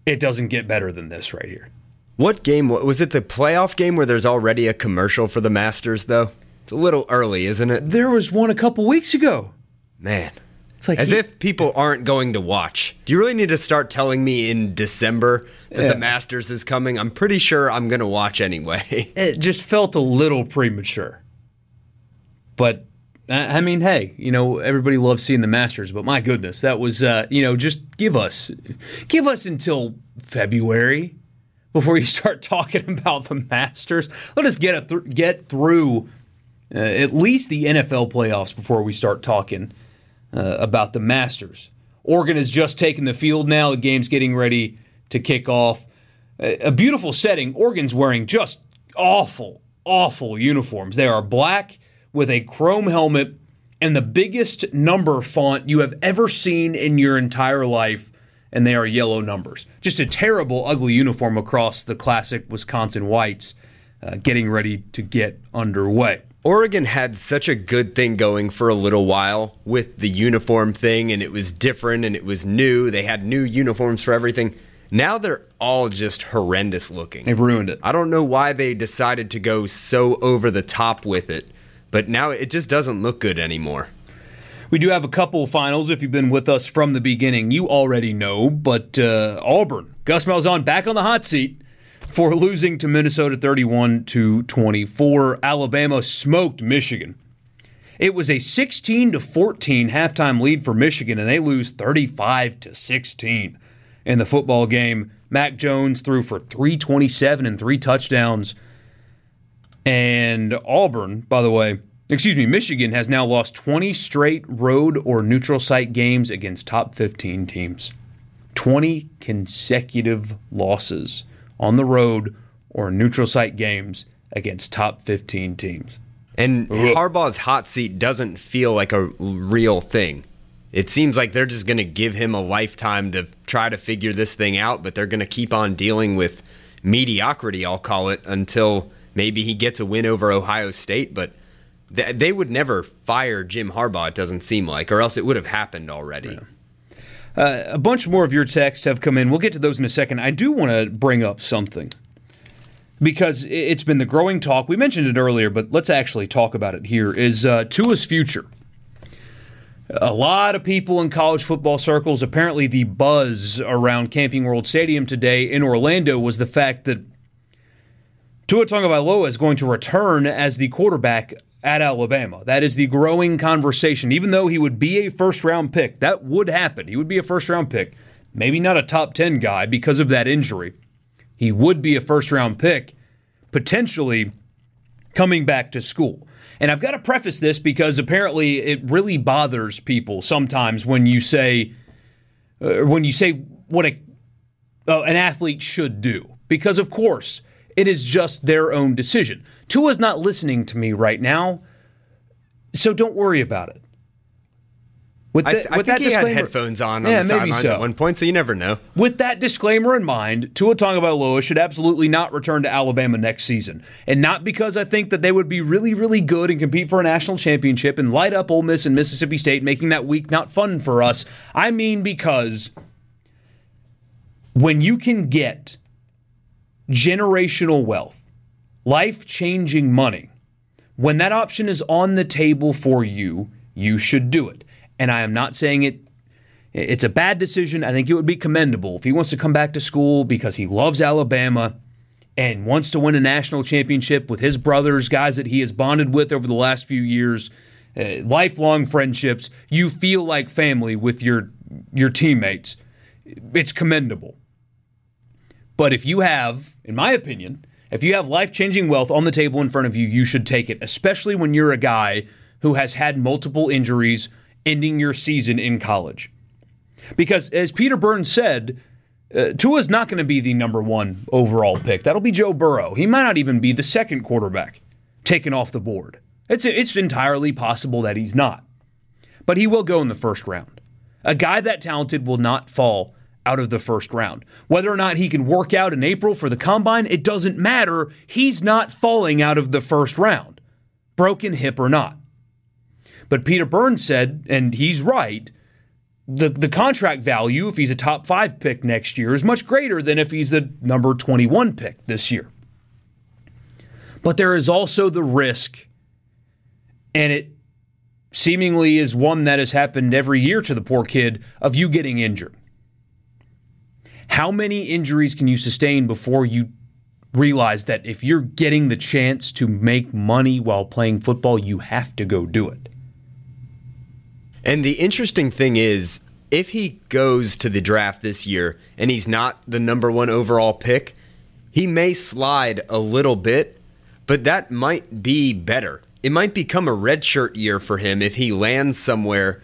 it doesn't get better than this right here. What game? Was it the playoff game where there's already a commercial for the Masters, though? It's a little early, isn't it? There was one a couple weeks ago. Man. Like as if people aren't going to watch. Do you really need to start telling me in December that the Masters is coming? I'm pretty sure I'm going to watch anyway. It just felt a little premature. But, I mean, hey, you know, everybody loves seeing the Masters, but my goodness, that was, you know, just give us until February before you start talking about the Masters. Let us get through at least the NFL playoffs before we start talking about the Masters. Oregon has just taken the field now. The game's getting ready to kick off. A beautiful setting. Oregon's wearing just awful uniforms. They are black with a chrome helmet and the biggest number font you have ever seen in your entire life, and they are yellow numbers. Just a terrible, ugly uniform across the classic Wisconsin whites getting ready to get underway. Oregon had such a good thing going for a little while with the uniform thing, and it was different and it was new. They had new uniforms for everything. Now they're all just horrendous looking. They've ruined it. I don't know why they decided to go so over the top with it, but now it just doesn't look good anymore. We do have a couple of finals. If you've been with us from the beginning, you already know, but Auburn, Gus Malzahn back on the hot seat for losing to Minnesota 31-24. Alabama smoked Michigan. It was a 16-14 halftime lead for Michigan, and they lose 35-16 in the football game. Mac Jones threw for 327 and 3 touchdowns. And Auburn, by the way, Michigan has now lost 20 straight road or neutral site games against top 15 teams. 20 consecutive losses on the road or neutral site games against top 15 teams. And Harbaugh's hot seat doesn't feel like a real thing. It seems like they're just going to give him a lifetime to try to figure this thing out, but they're going to keep on dealing with mediocrity, I'll call it, until maybe he gets a win over Ohio State. But they would never fire Jim Harbaugh, it doesn't seem like, or else it would have happened already. Yeah. A bunch more of your texts have come in. We'll get to those in a second. I do want to bring up something because it's been the growing talk. We mentioned it earlier, but let's actually talk about it here, is Tua's future. A lot of people in college football circles, apparently the buzz around Camping World Stadium today in Orlando was the fact that Tua Tagovailoa is going to return as the quarterback at Alabama. That is the growing conversation. Even though he would be a first-round pick, that would happen. He would be a first-round pick. Maybe not a top 10 guy because of that injury. He would be a first-round pick, potentially coming back to school. And I've got to preface this because apparently it really bothers people sometimes when you say what an athlete should do. Because, of course, it is just their own decision. Tua's not listening to me right now, so don't worry about it. I think he had headphones on the sidelines at one point, so you never know. With that disclaimer in mind, Tua Tagovailoa should absolutely not return to Alabama next season. And not because I think that they would be really, really good and compete for a national championship and light up Ole Miss and Mississippi State, making that week not fun for us. I mean because when you can get generational wealth, life-changing money, when that option is on the table for you, you should do it. And I am not saying it's a bad decision. I think it would be commendable if he wants to come back to school because he loves Alabama and wants to win a national championship with his brothers, guys that he has bonded with over the last few years, lifelong friendships. You feel like family with your teammates. It's commendable. But if you have, in my opinion, If you have life-changing wealth on the table in front of you, you should take it, especially when you're a guy who has had multiple injuries ending your season in college. Because as Peter Burns said, Tua's not going to be the number one overall pick. That'll be Joe Burrow. He might not even be the second quarterback taken off the board. It's entirely possible that he's not. But he will go in the first round. A guy that talented will not fall out of the first round. Whether or not he can work out in April for the combine, it doesn't matter. He's not falling out of the first round, broken hip or not. But Peter Burns said, and he's right, the contract value, if he's a top 5 pick next year, is much greater than if he's the number 21 pick this year. But there is also the risk, and it seemingly is one that has happened every year to the poor kid, of you getting injured. How many injuries can you sustain before you realize that if you're getting the chance to make money while playing football, you have to go do it? And the interesting thing is, if he goes to the draft this year and he's not the number one overall pick, he may slide a little bit, but that might be better. It might become a redshirt year for him if he lands somewhere.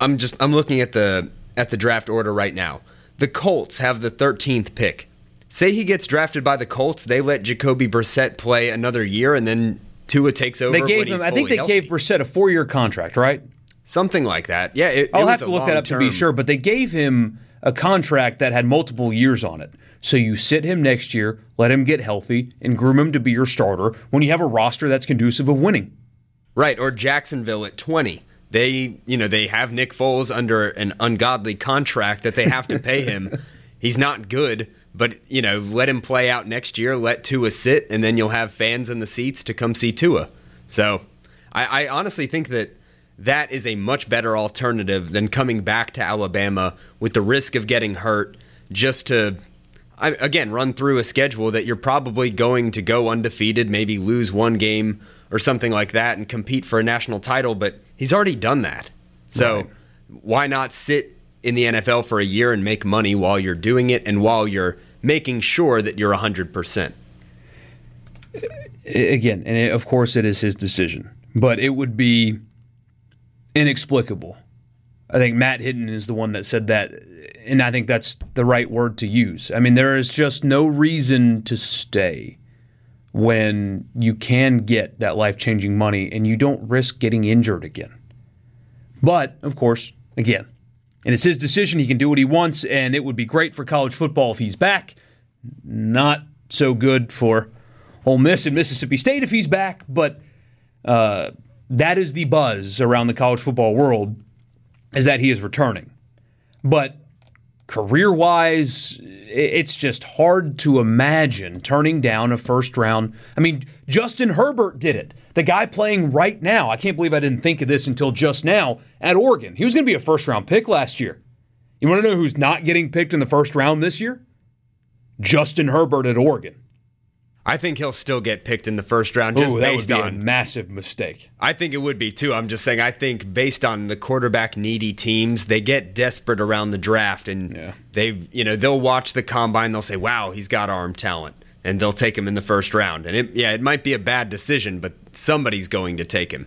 I'm looking at the draft order right now. The Colts have the 13th pick. Say he gets drafted by the Colts, they let Jacoby Brissett play another year, and then Tua takes over when he's fully healthy. I think they gave Brissett a 4-year contract, right? Something like that. Yeah, I'll have to look that up to be sure, but they gave him a contract that had multiple years on it. So you sit him next year, let him get healthy, and groom him to be your starter when you have a roster that's conducive of winning. Right, or Jacksonville at 20. They have Nick Foles under an ungodly contract that they have to pay him. He's not good, but let him play out next year, let Tua sit, and then you'll have fans in the seats to come see Tua. So I honestly think that is a much better alternative than coming back to Alabama with the risk of getting hurt just to, again, run through a schedule that you're probably going to go undefeated, maybe lose one game or something like that and compete for a national title, but he's already done that. So right. Why not sit in the NFL for a year and make money while you're doing it and while you're making sure that you're 100%? Again, and of course it is his decision, but it would be inexplicable. I think Matt Hinton is the one that said that, and I think that's the right word to use. I mean, there is just no reason to stay when you can get that life-changing money and you don't risk getting injured again. But, of course, again, and it's his decision. He can do what he wants, and it would be great for college football if he's back. Not so good for Ole Miss and Mississippi State if he's back, but that is the buzz around the college football world, is that he is returning. But career-wise, it's just hard to imagine turning down a first round. I mean, Justin Herbert did it. The guy playing right now, I can't believe I didn't think of this until just now, at Oregon. He was going to be a first-round pick last year. You want to know who's not getting picked in the first round this year? Justin Herbert at Oregon. I think he'll still get picked in the first round just based on... that would be a massive mistake. I think it would be, too. I'm just saying, I think based on the quarterback-needy teams, they get desperate around the draft, and they'll watch the combine, they'll say, wow, he's got arm talent, and they'll take him in the first round. And it might be a bad decision, but somebody's going to take him.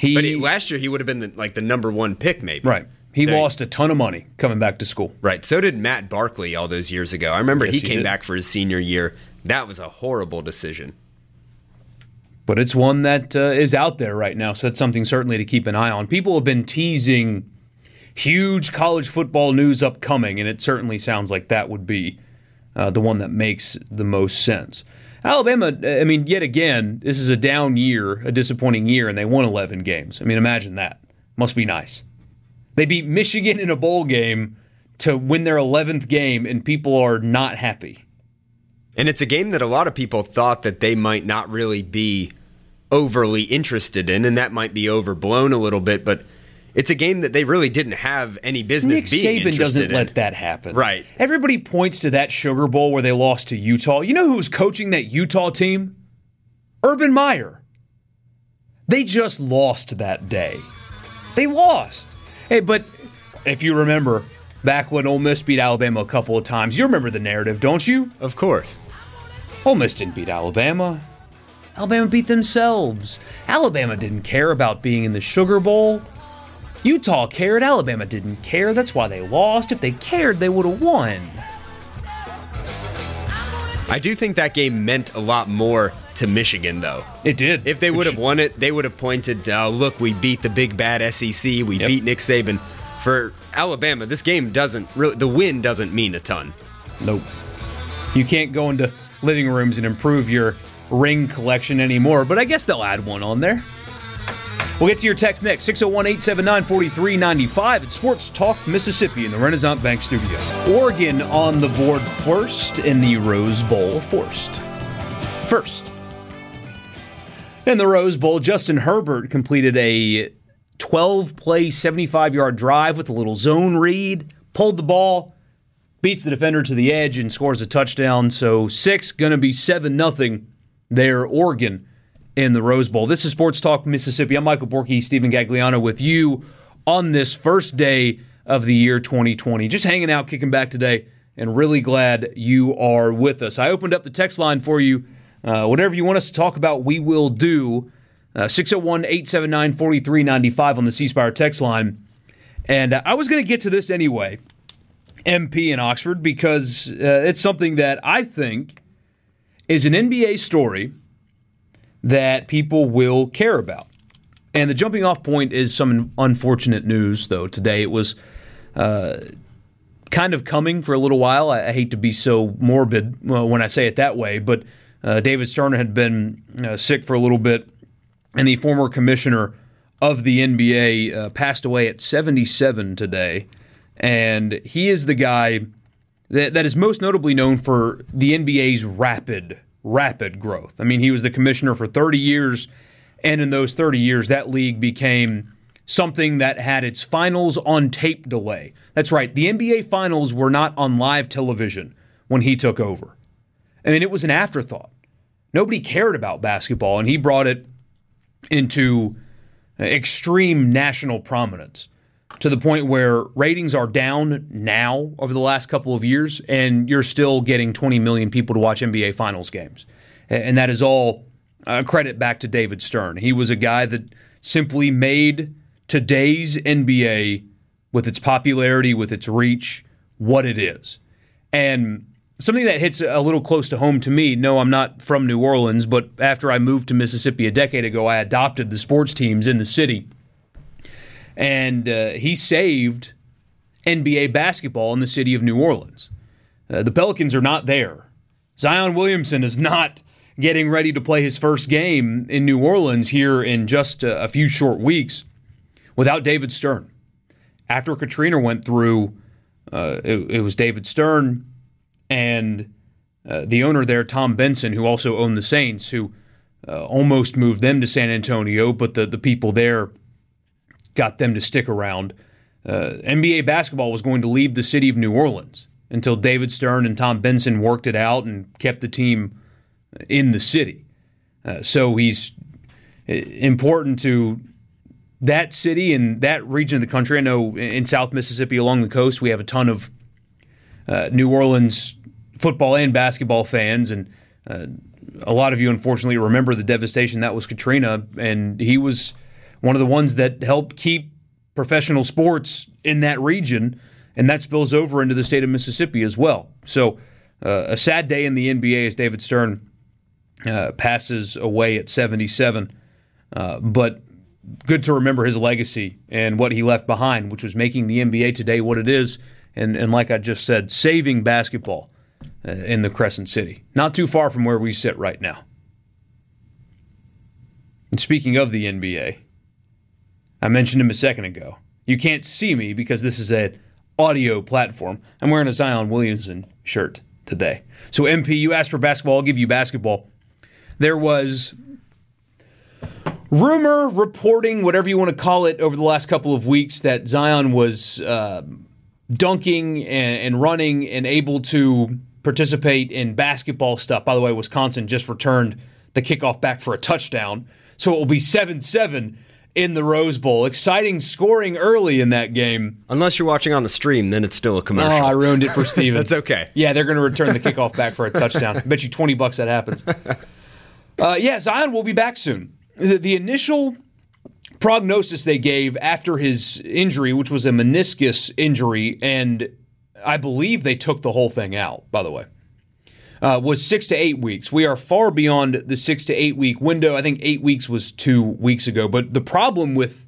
Last year, he would have been the number one pick, maybe. Right. He lost a ton of money coming back to school. Right. So did Matt Barkley all those years ago. I remember he came back for his senior year. That was a horrible decision. But it's one that is out there right now, so that's something certainly to keep an eye on. People have been teasing huge college football news upcoming, and it certainly sounds like that would be the one that makes the most sense. Alabama, I mean, yet again, this is a down year, a disappointing year, and they won 11 games. I mean, imagine that. Must be nice. They beat Michigan in a bowl game to win their 11th game, and people are not happy. And it's a game that a lot of people thought that they might not really be overly interested in, and that might be overblown a little bit, but it's a game that they really didn't have any business being interested in. Nick Saban doesn't let that happen. Right. Everybody points to that Sugar Bowl where they lost to Utah. You know who was coaching that Utah team? Urban Meyer. They just lost that day. They lost. Hey, but if you remember, back when Ole Miss beat Alabama a couple of times. You remember the narrative, don't you? Of course. Ole Miss didn't beat Alabama. Alabama beat themselves. Alabama didn't care about being in the Sugar Bowl. Utah cared. Alabama didn't care. That's why they lost. If they cared, they would have won. I do think that game meant a lot more to Michigan, though. It did. If they would have won it, they would have pointed, look, we beat the big bad SEC. We beat Nick Saban. For Alabama, this game doesn't really, the win doesn't mean a ton. Nope. You can't go into living rooms and improve your ring collection anymore, but I guess they'll add one on there. We'll get to your text next, 601-879-4395 at Sports Talk Mississippi in the Renaissance Bank Studio. Oregon on the board first in the Rose Bowl. First. In the Rose Bowl, Justin Herbert completed a 12-play, 75-yard drive with a little zone read, pulled the ball, beats the defender to the edge, and scores a touchdown. So 6, going to be 7-0 there, Oregon, in the Rose Bowl. This is Sports Talk Mississippi. I'm Michael Borky, Stephen Gagliano with you on this first day of the year 2020. Just hanging out, kicking back today, and really glad you are with us. I opened up the text line for you. Whatever you want us to talk about, we will do. 601-879-4395 on the C-Spire text line. And I was going to get to this anyway, MP in Oxford, because it's something that I think is an NBA story that people will care about. And the jumping-off point is some unfortunate news, though. Today it was kind of coming for a little while. I hate to be so morbid when I say it that way, but David Stern had been sick for a little bit, and the former commissioner of the NBA passed away at 77 today. And he is the guy that is most notably known for the NBA's rapid growth. I mean, he was the commissioner for 30 years, and in those 30 years, that league became something that had its finals on tape delay. That's right. The NBA finals were not on live television when he took over. I mean, it was an afterthought. Nobody cared about basketball, and he brought it into extreme national prominence to the point where ratings are down now over the last couple of years, and you're still getting 20 million people to watch NBA Finals games. And that is all credit back to David Stern. He was a guy that simply made today's NBA, with its popularity, with its reach, what it is. And something that hits a little close to home to me, no, I'm not from New Orleans, but after I moved to Mississippi a decade ago, I adopted the sports teams in the city. And he saved NBA basketball in the city of New Orleans. The Pelicans are not there. Zion Williamson is not getting ready to play his first game in New Orleans here in just a few short weeks without David Stern. After Katrina went through, it was David Stern and the owner there, Tom Benson, who also owned the Saints, who almost moved them to San Antonio, but the people there got them to stick around. NBA basketball was going to leave the city of New Orleans until David Stern and Tom Benson worked it out and kept the team in the city. So he's important to that city and that region of the country. I know in South Mississippi along the coast, we have a ton of New Orleans football and basketball fans, and a lot of you, unfortunately, remember the devastation that was Katrina, and he was one of the ones that helped keep professional sports in that region, and that spills over into the state of Mississippi as well. So a sad day in the NBA as David Stern passes away at 77, but good to remember his legacy and what he left behind, which was making the NBA today what it is, and like I just said, saving basketball in the Crescent City. Not too far from where we sit right now. And speaking of the NBA, I mentioned him a second ago. You can't see me because this is an audio platform. I'm wearing a Zion Williamson shirt today. So MP, you asked for basketball. I'll give you basketball. There was rumor, reporting, whatever you want to call it, over the last couple of weeks that Zion was dunking and running and able to participate in basketball stuff. By the way, Wisconsin just returned the kickoff back for a touchdown. So it will be 7-7 in the Rose Bowl. Exciting scoring early in that game. Unless you're watching on the stream, then it's still a commercial. Oh, I ruined it for Steven. That's okay. Yeah, they're going to return the kickoff back for a touchdown. I bet you $20 that happens. Zion will be back soon. The initial prognosis they gave after his injury, which was a meniscus injury, and I believe they took the whole thing out, by the way, was 6 to 8 weeks. We are far beyond the 6 to 8 week window. I think 8 weeks was 2 weeks ago. But the problem with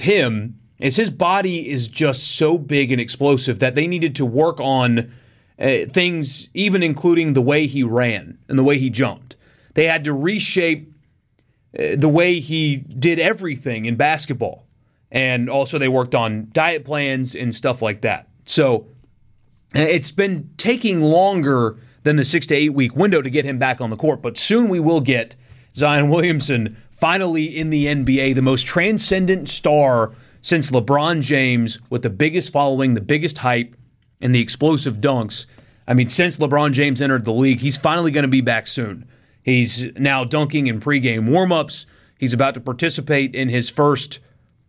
him is his body is just so big and explosive that they needed to work on things, even including the way he ran and the way he jumped. They had to reshape the way he did everything in basketball. And also they worked on diet plans and stuff like that. So it's been taking longer than the 6 to 8 week window to get him back on the court. But soon we will get Zion Williamson finally in the NBA, the most transcendent star since LeBron James, with the biggest following, the biggest hype, and the explosive dunks. I mean, since LeBron James entered the league, he's finally going to be back soon. He's now dunking in pregame warmups. He's about to participate in his first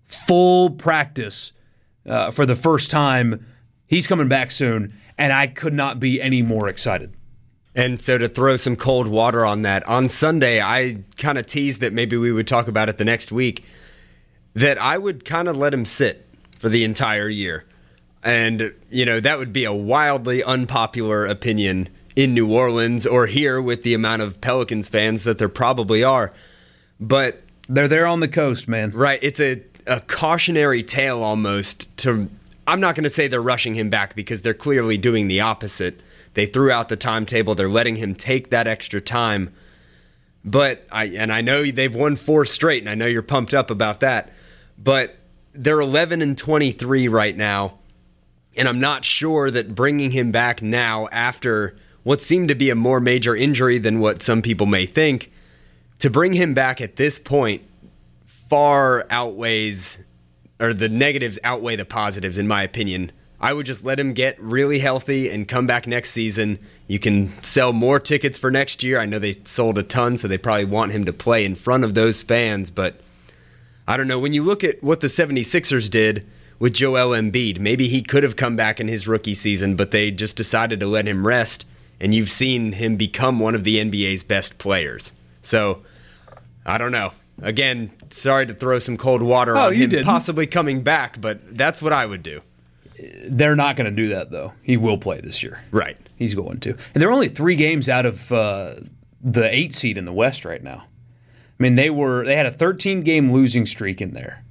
full practice for the first time. He's coming back soon, and I could not be any more excited. And so to throw some cold water on that, on Sunday I kind of teased that maybe we would talk about it the next week, that I would kind of let him sit for the entire year. And, you know, that would be a wildly unpopular opinion in New Orleans or here with the amount of Pelicans fans that there probably are. But they're there on the coast, man. Right. It's a cautionary tale almost to... I'm not going to say they're rushing him back because they're clearly doing the opposite. They threw out the timetable. They're letting him take that extra time. But I know they've won four straight, and I know you're pumped up about that. But they're 11-23 right now, and I'm not sure that bringing him back now after what seemed to be a more major injury than what some people may think, to bring him back at this point far outweighs, or the negatives outweigh the positives, in my opinion. I would just let him get really healthy and come back next season. You can sell more tickets for next year. I know they sold a ton, so they probably want him to play in front of those fans. But I don't know. When you look at what the 76ers did with Joel Embiid, maybe he could have come back in his rookie season, but they just decided to let him rest. And you've seen him become one of the NBA's best players. So, I don't know. Again, sorry to throw some cold water on him possibly coming back, but that's what I would do. They're not going to do that, though. He will play this year. Right. He's going to. And they're only 3 games out of the 8 seed in the West right now. I mean, they had a 13-game losing streak in there.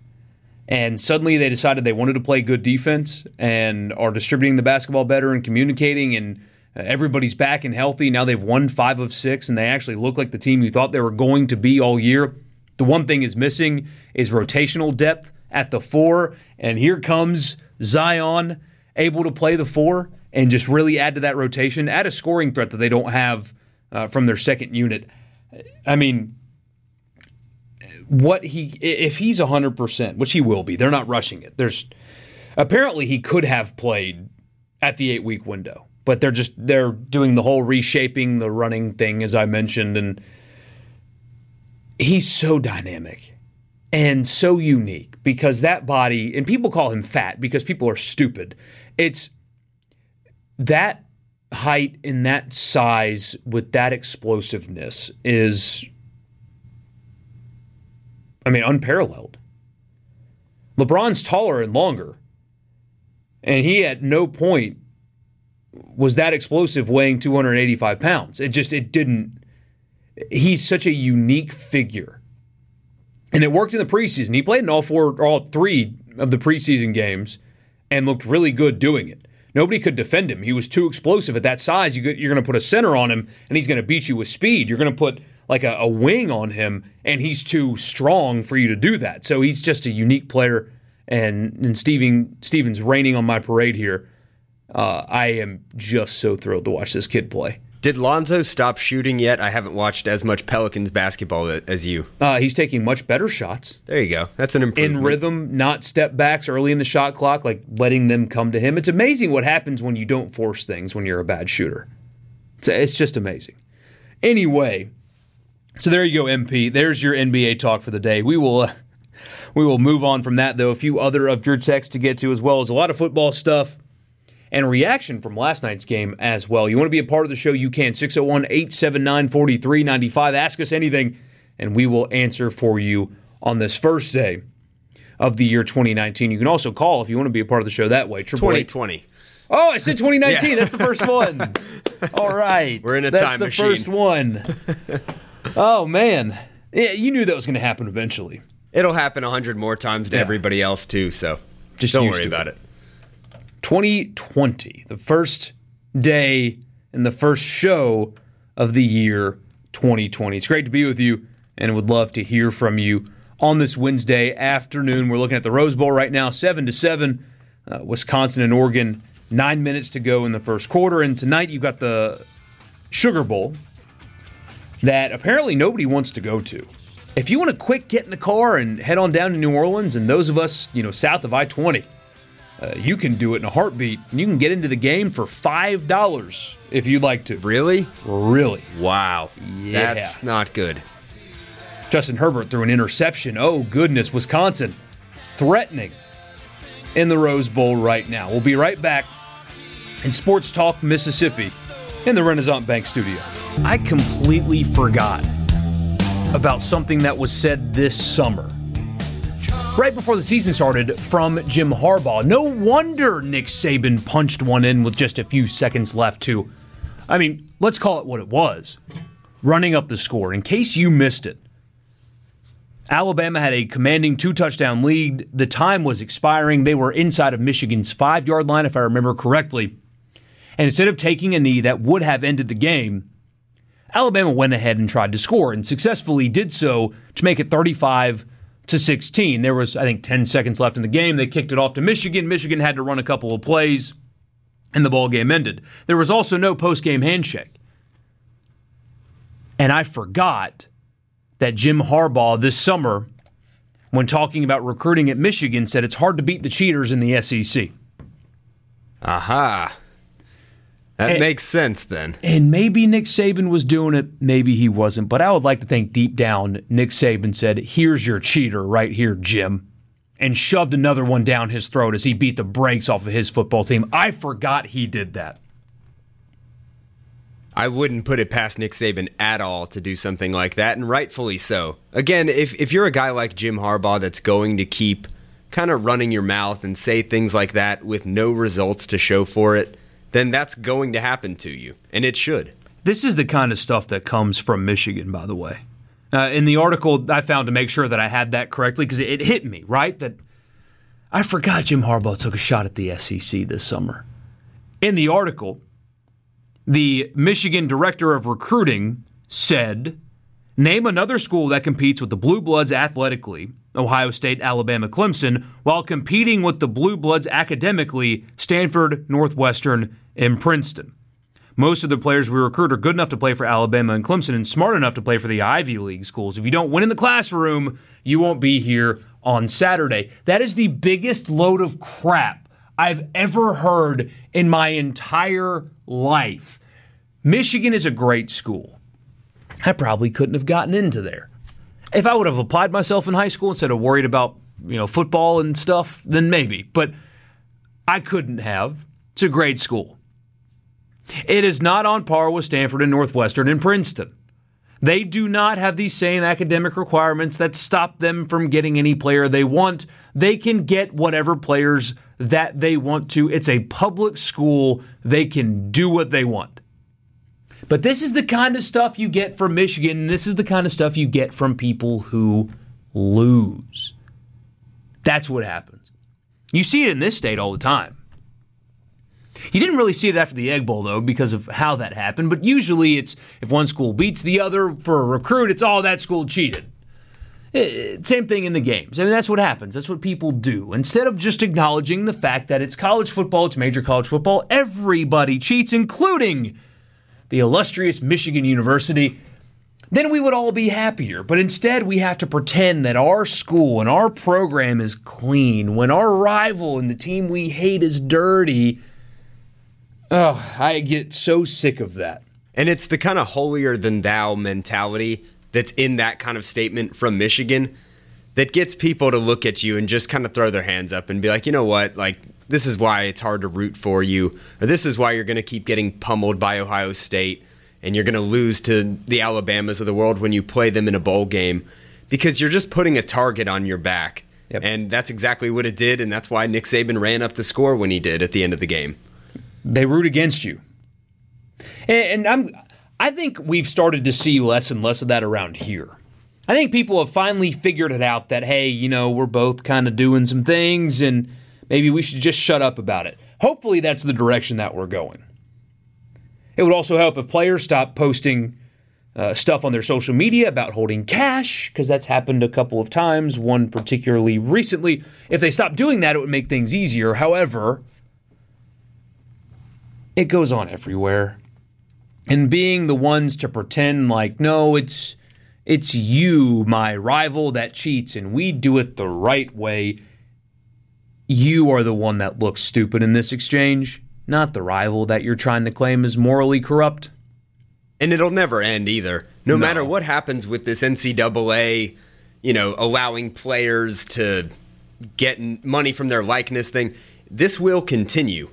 And suddenly they decided they wanted to play good defense and are distributing the basketball better and communicating, and everybody's back and healthy. Now they've won 5 of 6, and they actually look like the team you thought they were going to be all year. The one thing is missing is rotational depth at the 4, and here comes Zion able to play the 4 and just really add to that rotation, add a scoring threat that they don't have from their second unit. I mean, if he's 100%, which he will be, they're not rushing it. Apparently he could have played at the 8-week window, but they're doing the whole reshaping, the running thing, as I mentioned, and he's so dynamic and so unique because that body, and people call him fat because people are stupid. It's that height and that size with that explosiveness is, I mean, unparalleled. LeBron's taller and longer, and he at no point was that explosive weighing 285 pounds. He's such a unique figure. And it worked in the preseason. He played in all 3 of the preseason games and looked really good doing it. Nobody could defend him. He was too explosive at that size. You're going to put a center on him, and he's going to beat you with speed. You're going to put like a wing on him, and he's too strong for you to do that. So he's just a unique player, and Steven's raining on my parade here. I am just so thrilled to watch this kid play. Did Lonzo stop shooting yet? I haven't watched as much Pelicans basketball as you. He's taking much better shots. There you go. That's an improvement. In rhythm, not step backs early in the shot clock, like letting them come to him. It's amazing what happens when you don't force things when you're a bad shooter. It's just amazing. Anyway, so there you go, MP. There's your NBA talk for the day. We will We will move on from that, though. A few other of your texts to get to, as well as a lot of football stuff and reaction from last night's game as well. You want to be a part of the show, you can. 601-879-4395. Ask us anything, and we will answer for you on this first day of the year 2019. You can also call if you want to be a part of the show that way. 2020. Oh, I said 2019. Yeah. That's the first one. All right. We're in a time machine. That's the first one. Oh, man. Yeah, you knew that was going to happen eventually. It'll happen 100 more times to everybody else, too, so just don't worry about it. 2020, the first day and the first show of the year 2020. It's great to be with you, and would love to hear from you on this Wednesday afternoon. We're looking at the Rose Bowl right now, 7-7. Wisconsin and Oregon, 9 minutes to go in the first quarter. And tonight you've got the Sugar Bowl that apparently nobody wants to go to. If you want to quick get in the car and head on down to New Orleans, and those of us, south of I-20, you can do it in a heartbeat, and you can get into the game for $5 if you'd like to. Really? Really. Wow. Yeah. That's not good. Justin Herbert threw an interception. Oh, goodness. Wisconsin threatening in the Rose Bowl right now. We'll be right back in Sports Talk Mississippi in the Renaissance Bank Studio. I completely forgot about something that was said this summer, right before the season started, from Jim Harbaugh. No wonder Nick Saban punched one in with just a few seconds left, too. I mean, let's call it what it was. Running up the score, in case you missed it. Alabama had a commanding 2-touchdown lead. The time was expiring. They were inside of Michigan's 5-yard line, if I remember correctly. And instead of taking a knee that would have ended the game, Alabama went ahead and tried to score, and successfully did so to make it 35-16. There was, I think, 10 seconds left in the game. They kicked it off to Michigan. Michigan had to run a couple of plays, and the ball game ended. There was also no post-game handshake. And I forgot that Jim Harbaugh this summer, when talking about recruiting at Michigan, said it's hard to beat the cheaters in the SEC. Aha. That makes sense then. And maybe Nick Saban was doing it, maybe he wasn't. But I would like to think deep down Nick Saban said, here's your cheater right here, Jim, and shoved another one down his throat as he beat the brakes off of his football team. I forgot he did that. I wouldn't put it past Nick Saban at all to do something like that, and rightfully so. Again, if you're a guy like Jim Harbaugh that's going to keep kind of running your mouth and say things like that with no results to show for it, then that's going to happen to you, and it should. This is the kind of stuff that comes from Michigan, by the way. In the article I found to make sure that I had that correctly, because it hit me, right? That I forgot Jim Harbaugh took a shot at the SEC this summer. In the article, the Michigan director of recruiting said, name another school that competes with the Blue Bloods athletically, Ohio State, Alabama, Clemson, while competing with the Blue Bloods academically, Stanford, Northwestern, and Princeton. Most of the players we recruit are good enough to play for Alabama and Clemson and smart enough to play for the Ivy League schools. If you don't win in the classroom, you won't be here on Saturday. That is the biggest load of crap I've ever heard in my entire life. Michigan is a great school. I probably couldn't have gotten into there. If I would have applied myself in high school instead of worried about, football and stuff, then maybe. But I couldn't have. It's a great school. It is not on par with Stanford and Northwestern and Princeton. They do not have the same academic requirements that stop them from getting any player they want. They can get whatever players that they want to. It's a public school. They can do what they want. But this is the kind of stuff you get from Michigan, and this is the kind of stuff you get from people who lose. That's what happens. You see it in this state all the time. You didn't really see it after the Egg Bowl, though, because of how that happened. But usually it's if one school beats the other for a recruit, it's all that school cheated. Same thing in the games. I mean, that's what happens. That's what people do. Instead of just acknowledging the fact that it's college football, it's major college football, everybody cheats, including the illustrious Michigan University, then we would all be happier. But instead, we have to pretend that our school and our program is clean when our rival and the team we hate is dirty. Oh, I get so sick of that. And it's the kind of holier-than-thou mentality that's in that kind of statement from Michigan that gets people to look at you and just kind of throw their hands up and be like, you know what, like, this is why it's hard to root for you, or this is why you're going to keep getting pummeled by Ohio State and you're going to lose to the Alabamas of the world when you play them in a bowl game, because you're just putting a target on your back. Yep. And that's exactly what it did, and that's why Nick Saban ran up the score when he did at the end of the game. They root against you. And I think we've started to see less and less of that around here. I think people have finally figured it out that, hey, you know, we're both kind of doing some things, and maybe we should just shut up about it. Hopefully that's the direction that we're going. It would also help if players stopped posting stuff on their social media about holding cash, because that's happened a couple of times, one particularly recently. If they stopped doing that, it would make things easier. However, it goes on everywhere. And being the ones to pretend like, no, it's you, my rival, that cheats, and we do it the right way. You are the one that looks stupid in this exchange, not the rival that you're trying to claim is morally corrupt. And it'll never end either. No matter what happens with this NCAA, you know, allowing players to get money from their likeness thing, this will continue.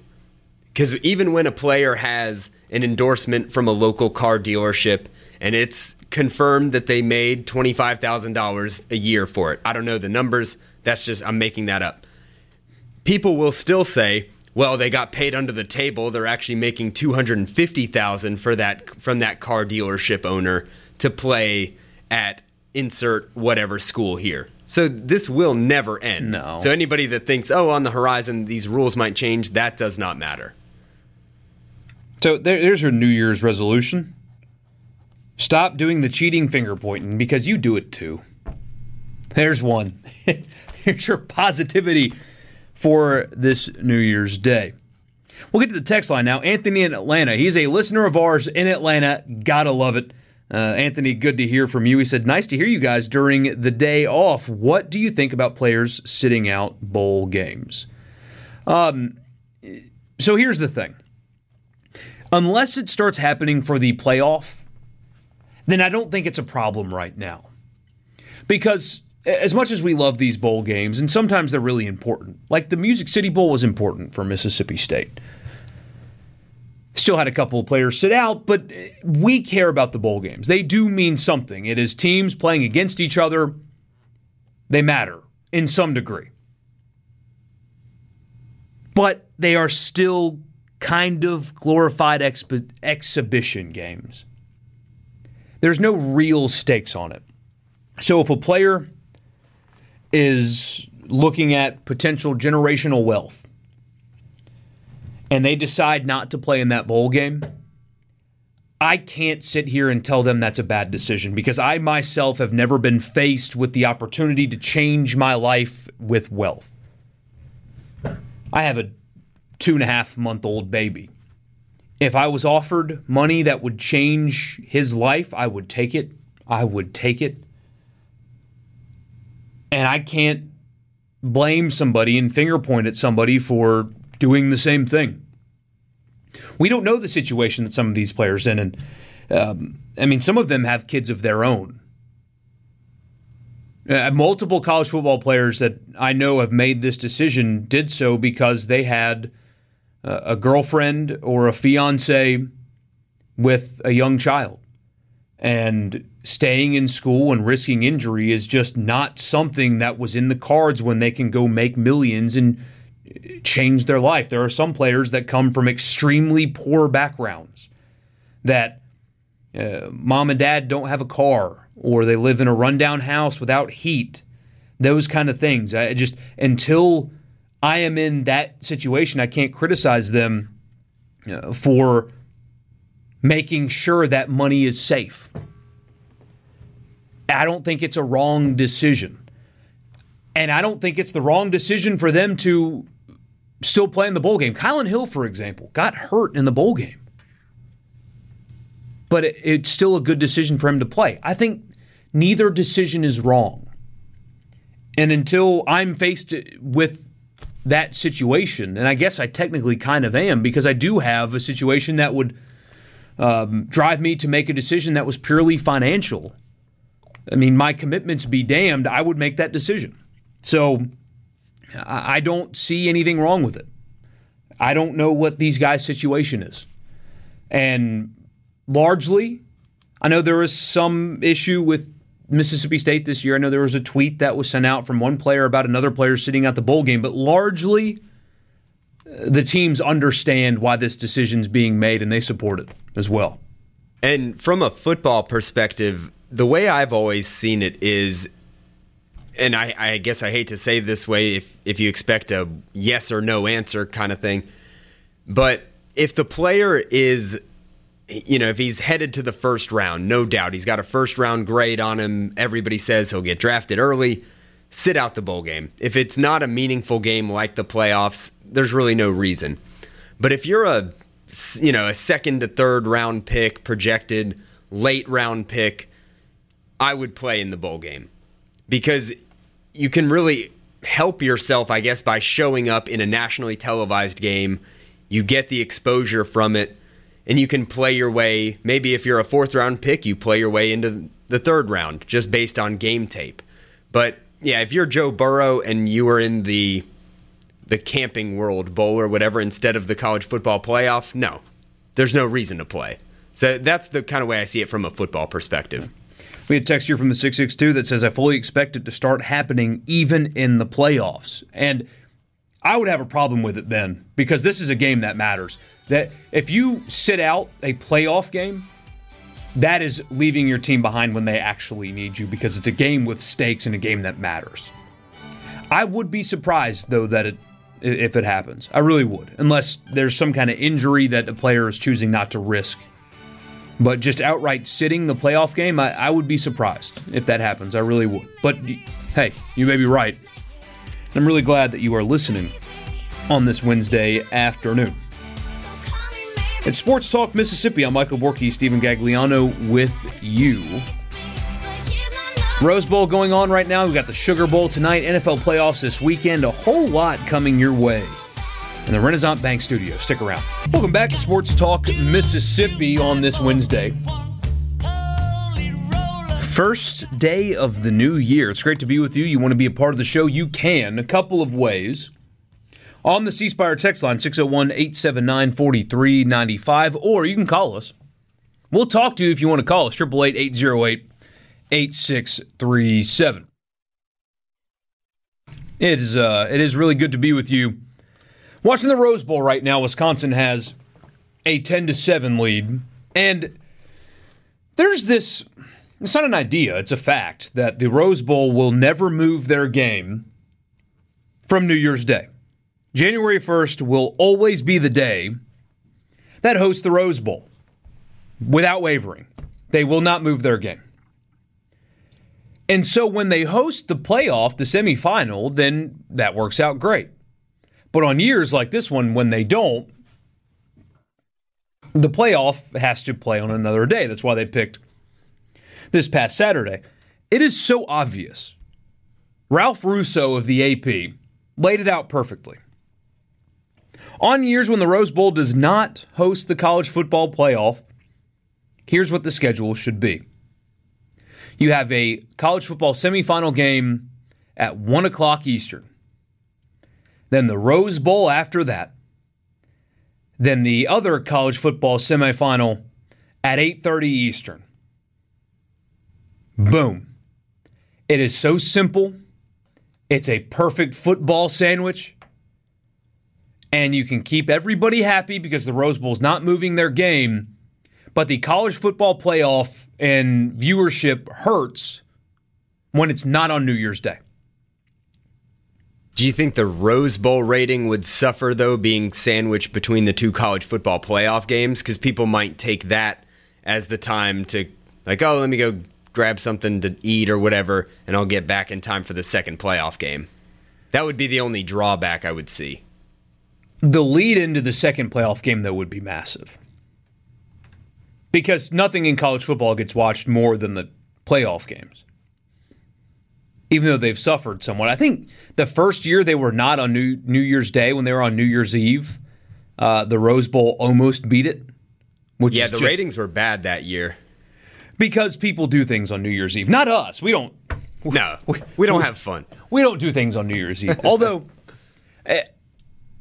Because even when a player has an endorsement from a local car dealership and it's confirmed that they made $25,000 a year for it, I don't know the numbers, that's just, I'm making that up. People will still say, well, they got paid under the table. They're actually making $250,000 for that from that car dealership owner to play at insert whatever school here. So this will never end. No. So anybody that thinks, oh, on the horizon, these rules might change, that does not matter. So there's your New Year's resolution. Stop doing the cheating finger pointing, because you do it too. There's one. Here's your positivity for this New Year's Day. We'll get to the text line now. Anthony in Atlanta. He's a listener of ours in Atlanta. Gotta love it. Anthony, good to hear from you. He said, nice to hear you guys during the day off. What do you think about players sitting out bowl games? So here's the thing. Unless it starts happening for the playoff, then I don't think it's a problem right now. Because as much as we love these bowl games, and sometimes they're really important, like the Music City Bowl was important for Mississippi State. Still had a couple of players sit out, but we care about the bowl games. They do mean something. It is teams playing against each other. They matter in some degree. But they are still kind of glorified exhibition games. There's no real stakes on it. So if a player is looking at potential generational wealth and they decide not to play in that bowl game, I can't sit here and tell them that's a bad decision, because I myself have never been faced with the opportunity to change my life with wealth. I have a 2.5-month-old baby. If I was offered money that would change his life, I would take it. I would take it. And I can't blame somebody and finger point at somebody for doing the same thing. We don't know the situation that some of these players are in. And I mean, some of them have kids of their own. Multiple college football players that I know have made this decision did so because they had a girlfriend or a fiance with a young child. And staying in school and risking injury is just not something that was in the cards when they can go make millions and change their life. There are some players that come from extremely poor backgrounds that mom and dad don't have a car, or they live in a rundown house without heat, those kind of things. I just, until I am in that situation, I can't criticize them for making sure that money is safe. I don't think it's a wrong decision. And I don't think it's the wrong decision for them to still play in the bowl game. Kylan Hill, for example, got hurt in the bowl game. But it's still a good decision for him to play. I think neither decision is wrong. And until I'm faced with that situation, and I guess I technically kind of am, because I do have a situation that would drive me to make a decision that was purely financial, I mean, my commitments be damned, I would make that decision. So I don't see anything wrong with it. I don't know what these guys' situation is. And largely, I know there was some issue with Mississippi State this year. I know there was a tweet that was sent out from one player about another player sitting out the bowl game. But largely, the teams understand why this decision's being made, and they support it as well. And from a football perspective, the way I've always seen it is, and I guess I hate to say this way if you expect a yes or no answer kind of thing, but if the player is, you know, if he's headed to the first round, no doubt, he's got a first-round grade on him, everybody says he'll get drafted early, sit out the bowl game. If it's not a meaningful game like the playoffs, there's really no reason. But if you're a second to third round pick, projected late round pick, I would play in the bowl game. Because you can really help yourself, I guess, by showing up in a nationally televised game. You get the exposure from it, and you can play your way. Maybe if you're a fourth-round pick, you play your way into the third round, just based on game tape. But, yeah, if you're Joe Burrow and you were in the Camping World Bowl or whatever instead of the college football playoff, no. There's no reason to play. So that's the kind of way I see it from a football perspective. We had a text here from the 662 that says, I fully expect it to start happening even in the playoffs. And I would have a problem with it then, because this is a game that matters. That if you sit out a playoff game, that is leaving your team behind when they actually need you, because it's a game with stakes and a game that matters. I would be surprised, though, if it happens. I really would, unless there's some kind of injury that a player is choosing not to risk. But just outright sitting the playoff game, I would be surprised if that happens. I really would. But, hey, you may be right. And I'm really glad that you are listening on this Wednesday afternoon. It's Sports Talk Mississippi. I'm Michael Borky, Stephen Gagliano with you. Rose Bowl going on right now. We've got the Sugar Bowl tonight, NFL playoffs this weekend. A whole lot coming your way in the Renaissance Bank Studio. Stick around. Welcome back to Sports Talk Mississippi on this Wednesday. First day of the new year. It's great to be with you. You want to be a part of the show? You can. A couple of ways. On the C Spire text line, 601-879-4395, or you can call us. We'll talk to you if you want to call us, 888-808-8637. It is really good to be with you. Watching the Rose Bowl right now, Wisconsin has a 10-7 lead, and there's this, it's not an idea, it's a fact, that the Rose Bowl will never move their game from New Year's Day. January 1st will always be the day that hosts the Rose Bowl, without wavering. They will not move their game. And so when they host the playoff, the semifinal, then that works out great. But on years like this one, when they don't, the playoff has to play on another day. That's why they picked this past Saturday. It is so obvious. Ralph Russo of the AP laid it out perfectly. On years when the Rose Bowl does not host the college football playoff, here's what the schedule should be. You have a college football semifinal game at 1 o'clock Eastern. Then the Rose Bowl after that. Then the other college football semifinal at 8:30 Eastern. Boom. It is so simple. It's a perfect football sandwich. And you can keep everybody happy because the Rose Bowl's not moving their game, but the college football playoff and viewership hurts when it's not on New Year's Day. Do you think the Rose Bowl rating would suffer, though, being sandwiched between the two college football playoff games? Because people might take that as the time to, like, oh, let me go grab something to eat or whatever, and I'll get back in time for the second playoff game. That would be the only drawback I would see. The lead into the second playoff game, though, would be massive. Because nothing in college football gets watched more than the playoff games, even though they've suffered somewhat. I think the first year they were not on New Year's Day, when they were on New Year's Eve, the Rose Bowl almost beat it. Which the ratings were bad that year. because people do things on New Year's Eve. Not us. We don't. No, we don't have fun. We don't do things on New Year's Eve. Although,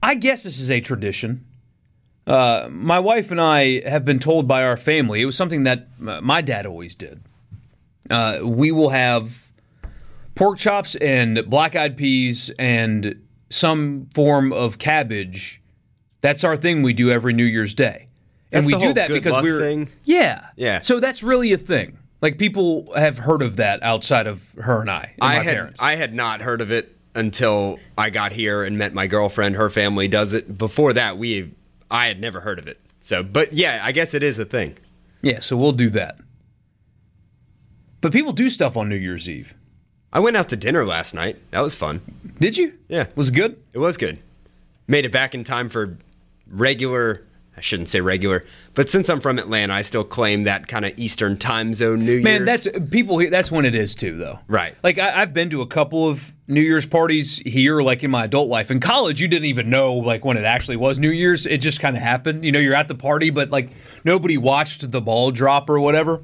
I guess this is a tradition. My wife and I have been told by our family, it was something that my dad always did. We will have pork chops and black-eyed peas and some form of cabbage. That's our thing we do every New Year's Day. And that's we the do whole that good because luck we're thing. Yeah. So that's really a thing. Like, people have heard of that outside of her and I. And my parents. I had not heard of it until I got here and met my girlfriend. Her family does it. Before that, I had never heard of it. So, but yeah, I guess it is a thing. Yeah, so we'll do that. But people do stuff on New Year's Eve. I went out to dinner last night. That was fun. Did you? Yeah. Was it good? It was good. Made it back in time for regular. I shouldn't say regular, but since I'm from Atlanta, I still claim that kind of Eastern time zone New Year's. Man, that's people. That's when it is too, though. Right. Like I've been to a couple of New Year's parties here, like in my adult life. In college, you didn't even know like when it actually was New Year's. It just kind of happened. You know, you're at the party, but like nobody watched the ball drop or whatever.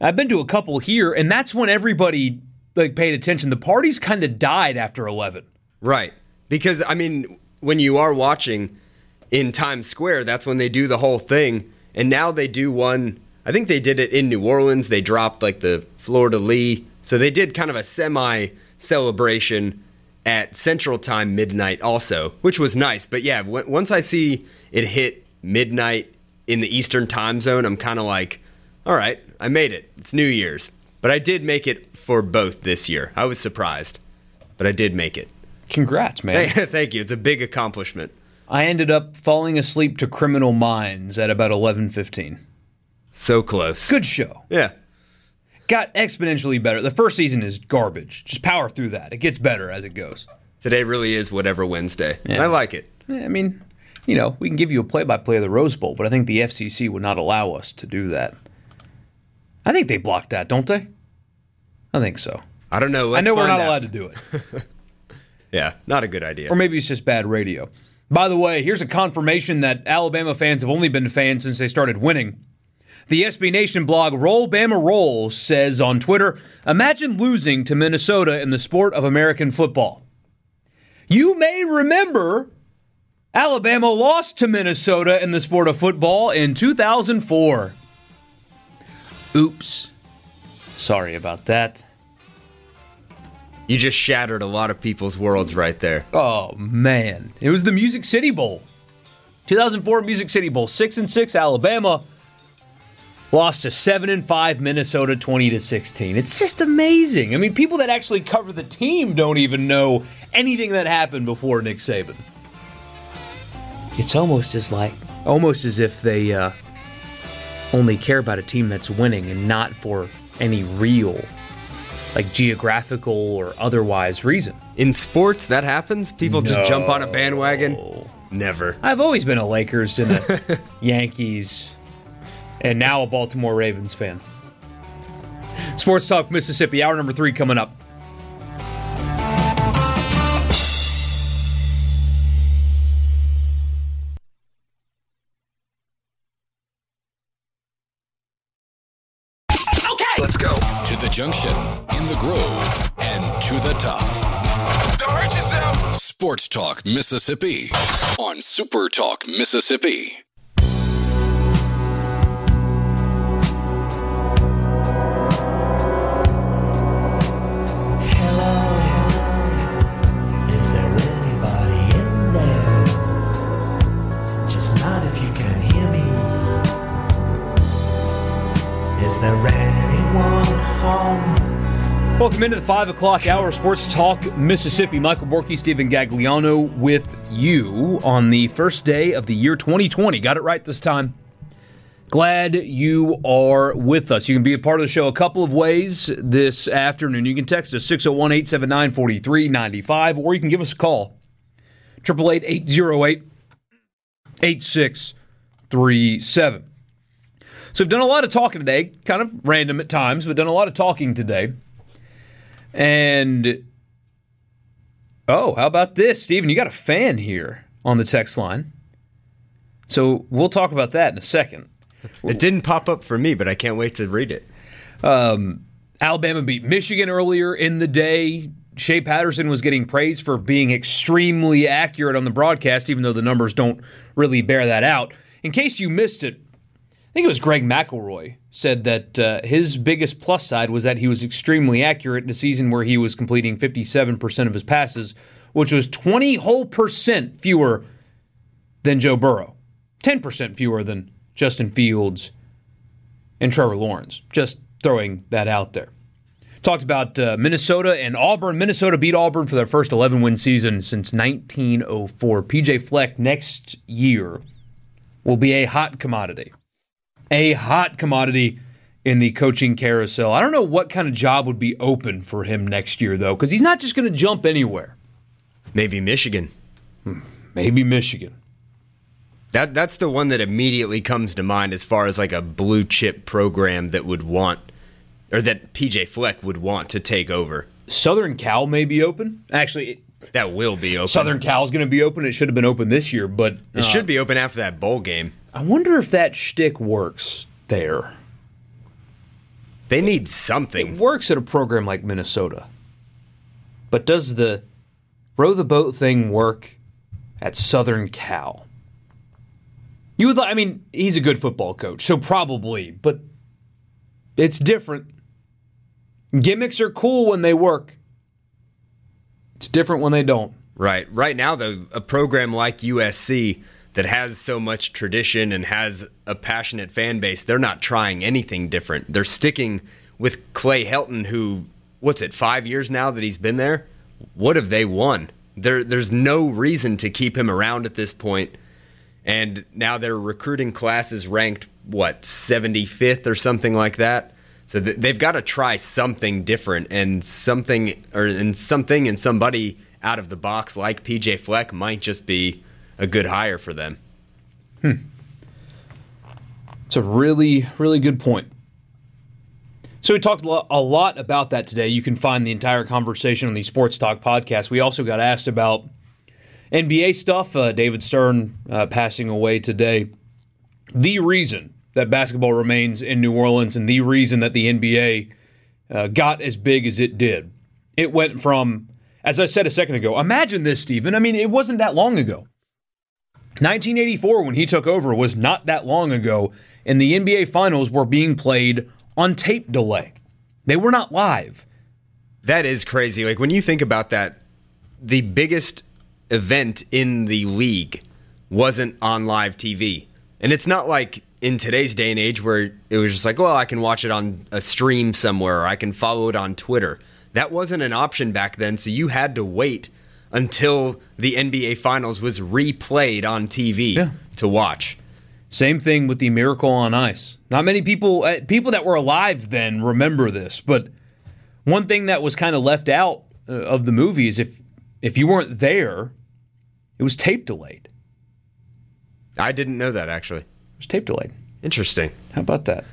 I've been to a couple here, and that's when everybody like paid attention. The parties kind of died after 11. Right. Because I mean, when you are watching. In Times Square, that's when they do the whole thing. And now they do one, I think they did it in New Orleans. They dropped like the Fleur-de-Lis. So they did kind of a semi-celebration at Central Time midnight also, which was nice. But yeah, once I see it hit midnight in the Eastern time zone, I'm kind of like, all right, I made it. It's New Year's. But I did make it for both this year. I was surprised, but I did make it. Congrats, man. Thank you. It's a big accomplishment. I ended up falling asleep to Criminal Minds at about 11:15. So close. Good show. Yeah. Got exponentially better. The first season is garbage. Just power through that. It gets better as it goes. Today really is whatever Wednesday. Yeah. I like it. Yeah, I mean, you know, we can give you a play-by-play of the Rose Bowl, but I think the FCC would not allow us to do that. I think they blocked that, don't they? I think so. I don't know. I know we're not allowed to do it. Yeah, not a good idea. Or maybe it's just bad radio. By the way, here's a confirmation that Alabama fans have only been fans since they started winning. The SB Nation blog Roll Bama Roll says on Twitter, imagine losing to Minnesota in the sport of American football. You may remember Alabama lost to Minnesota in the sport of football in 2004. Oops. Sorry about that. You just shattered a lot of people's worlds right there. Oh, man. It was the Music City Bowl. 2004 Music City Bowl. 6-6 Alabama. Lost to 7-5 Minnesota 20-16. It's just amazing. I mean, people that actually cover the team don't even know anything that happened before Nick Saban. It's almost as if they only care about a team that's winning and not for any real like geographical or otherwise reason. In sports, that happens? People just jump on a bandwagon? Never. I've always been a Lakers and a Yankees and now a Baltimore Ravens fan. Sports Talk Mississippi, hour number 3 coming up. Okay. Let's go to the junction. The Grove and to the top. Don't hurt yourself. Sports Talk Mississippi on Super Talk Mississippi. Hello, is there anybody in there? Just not if you can hear me. Is there anyone home? Welcome into the 5 o'clock hour, Sports Talk Mississippi. Michael Borky, Stephen Gagliano with you on the first day of the year 2020. Got it right this time. Glad you are with us. You can be a part of the show a couple of ways this afternoon. You can text us 601-879-4395, or you can give us a call, 888-808-8637. So we've done a lot of talking today, kind of random at times, but done a lot of talking today. And, oh, how about this, Steven? You got a fan here on the text line. So we'll talk about that in a second. It didn't pop up for me, but I can't wait to read it. Alabama beat Michigan earlier in the day. Shea Patterson was getting praised for being extremely accurate on the broadcast, even though the numbers don't really bear that out. In case you missed it, I think it was Greg McElroy said that his biggest plus side was that he was extremely accurate in a season where he was completing 57% of his passes, which was 20 whole percent fewer than Joe Burrow, 10% fewer than Justin Fields and Trevor Lawrence. Just throwing that out there. Talked about Minnesota and Auburn. Minnesota beat Auburn for their first 11-win season since 1904. P.J. Fleck next year will be a hot commodity. A hot commodity in the coaching carousel. I don't know what kind of job would be open for him next year, though, because he's not just going to jump anywhere. Maybe Michigan. Maybe Michigan. That's the one that immediately comes to mind as far as like a blue-chip program that would want, or that P.J. Fleck would want to take over. Southern Cal may be open. Actually, that will be open. Southern Cal's going to be open. It should have been open this year, but... it should be open after that bowl game. I wonder if that shtick works there. They need something. It works at a program like Minnesota. But does the row the boat thing work at Southern Cal? You would, I mean, he's a good football coach, so probably, but it's different. Gimmicks are cool when they work. It's different when they don't. Right. Right now, though, a program like USC that has so much tradition and has a passionate fan base, they're not trying anything different. They're sticking with Clay Helton, who, what's it, 5 years now that he's been there? What have they won? There's no reason to keep him around at this point. And now their recruiting class is ranked, what, 75th or something like that? So they've got to try something different, and something and somebody out of the box like P.J. Fleck might just be a good hire for them. It's a really, really good point. So we talked a lot about that today. You can find the entire conversation on the Sports Talk podcast. We also got asked about NBA stuff, David Stern passing away today. The reason that basketball remains in New Orleans and the reason that the NBA got as big as it did. It went from, as I said a second ago, imagine this, Stephen. I mean, it wasn't that long ago. 1984, when he took over, was not that long ago, and the NBA Finals were being played on tape delay. They were not live. That is crazy. Like, when you think about that, the biggest event in the league wasn't on live TV. And it's not like in today's day and age where it was just like, well, I can watch it on a stream somewhere, or I can follow it on Twitter. That wasn't an option back then, so you had to wait until the NBA Finals was replayed on TV to watch. Same thing with the Miracle on Ice. Not many people that were alive then remember this, but one thing that was kind of left out of the movie is if you weren't there, it was tape delayed. I didn't know that, actually. It was tape delayed. Interesting. How about that?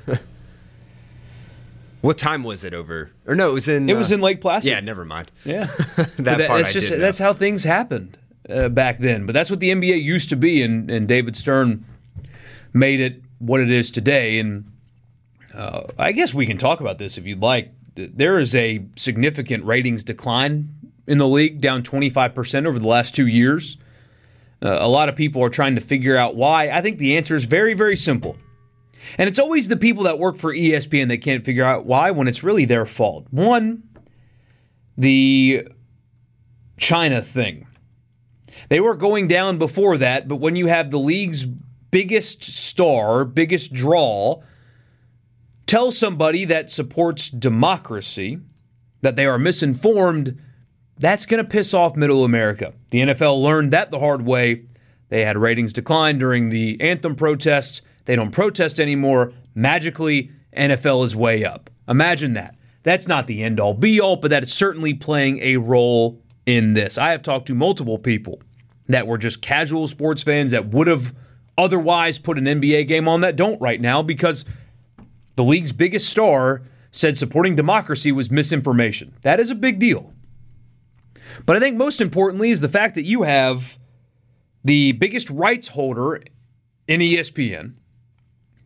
What time was it over? Or no, it was in Lake Placid. Yeah, never mind. Yeah. That's how things happened back then. But that's what the NBA used to be, and David Stern made it what it is today. And I guess we can talk about this if you'd like. There is a significant ratings decline in the league, down 25% over the last 2 years. A lot of people are trying to figure out why. I think the answer is very, very simple. And it's always the people that work for ESPN that can't figure out why when it's really their fault. One, the China thing. They were going down before that, but when you have the league's biggest star, biggest draw, tell somebody that supports democracy that they are misinformed, that's going to piss off middle America. The NFL learned that the hard way. They had ratings decline during the anthem protests. They don't protest anymore. Magically, NFL is way up. Imagine that. That's not the end-all, be-all, but that is certainly playing a role in this. I have talked to multiple people that were just casual sports fans that would have otherwise put an NBA game on that don't right now because the league's biggest star said supporting democracy was misinformation. That is a big deal. But I think most importantly is the fact that you have the biggest rights holder in ESPN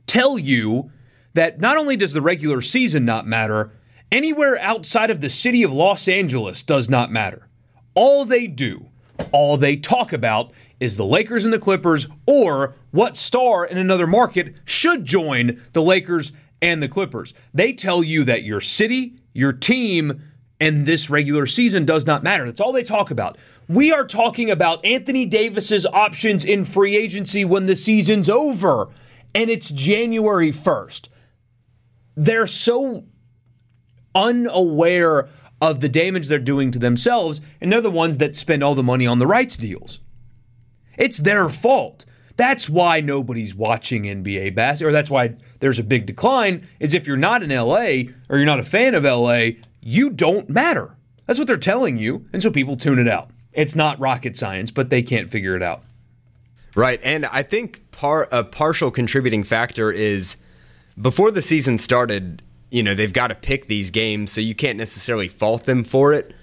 tell you that not only does the regular season not matter, anywhere outside of the city of Los Angeles does not matter. All they do, all they talk about is the Lakers and the Clippers, or what star in another market should join the Lakers and the Clippers. They tell you that your city, your team, and this regular season does not matter. That's all they talk about. We are talking about Anthony Davis's options in free agency when the season's over, and it's January 1st. They're so unaware of the damage they're doing to themselves, and they're the ones that spend all the money on the rights deals. It's their fault. That's why nobody's watching NBA basketball, or that's why there's a big decline, is if you're not in LA or you're not a fan of LA, you don't matter. That's what they're telling you, and so people tune it out. It's not rocket science, but they can't figure it out. Right, and I think a partial contributing factor is before the season started, you know, they've got to pick these games, so you can't necessarily fault them for it.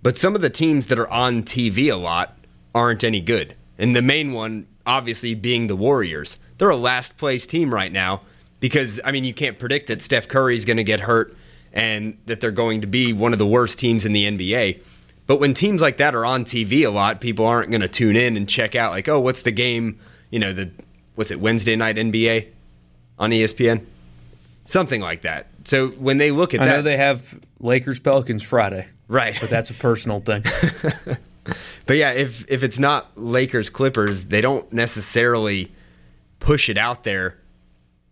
But some of the teams that are on TV a lot aren't any good. And the main one, obviously, being the Warriors. They're a last-place team right now because, I mean, you can't predict that Steph Curry's going to get hurt and that they're going to be one of the worst teams in the NBA. But when teams like that are on TV a lot, people aren't going to tune in and check out, like, oh, what's the game, you know, Wednesday night NBA on ESPN? Something like that. So when they look at that... I know they have Lakers-Pelicans Friday. Right. But that's a personal thing. But yeah, if it's not Lakers-Clippers, they don't necessarily push it out there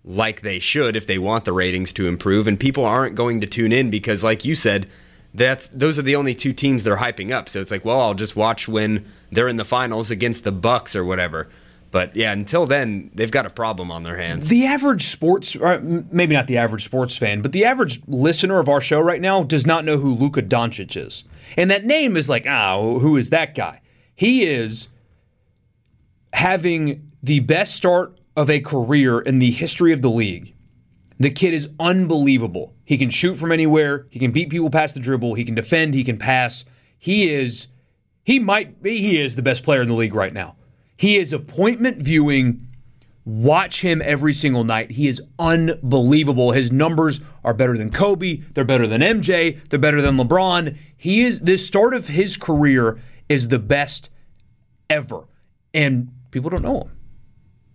like they should if they want the ratings to improve. And people aren't going to tune in because, like you said, those are the only two teams they're hyping up. So it's like, well, I'll just watch when they're in the finals against the Bucks or whatever. But yeah, until then, they've got a problem on their hands. The average sports, or maybe not the average sports fan, but the average listener of our show right now does not know who Luka Doncic is. And that name is like, who is that guy? He is having the best start of a career in the history of the league. The kid is unbelievable. He can shoot from anywhere. He can beat people past the dribble. He can defend. He can pass. He is the best player in the league right now. He is appointment viewing. Watch him every single night. He is unbelievable. His numbers are better than Kobe. They're better than MJ. They're better than LeBron. This start of his career is the best ever. And people don't know him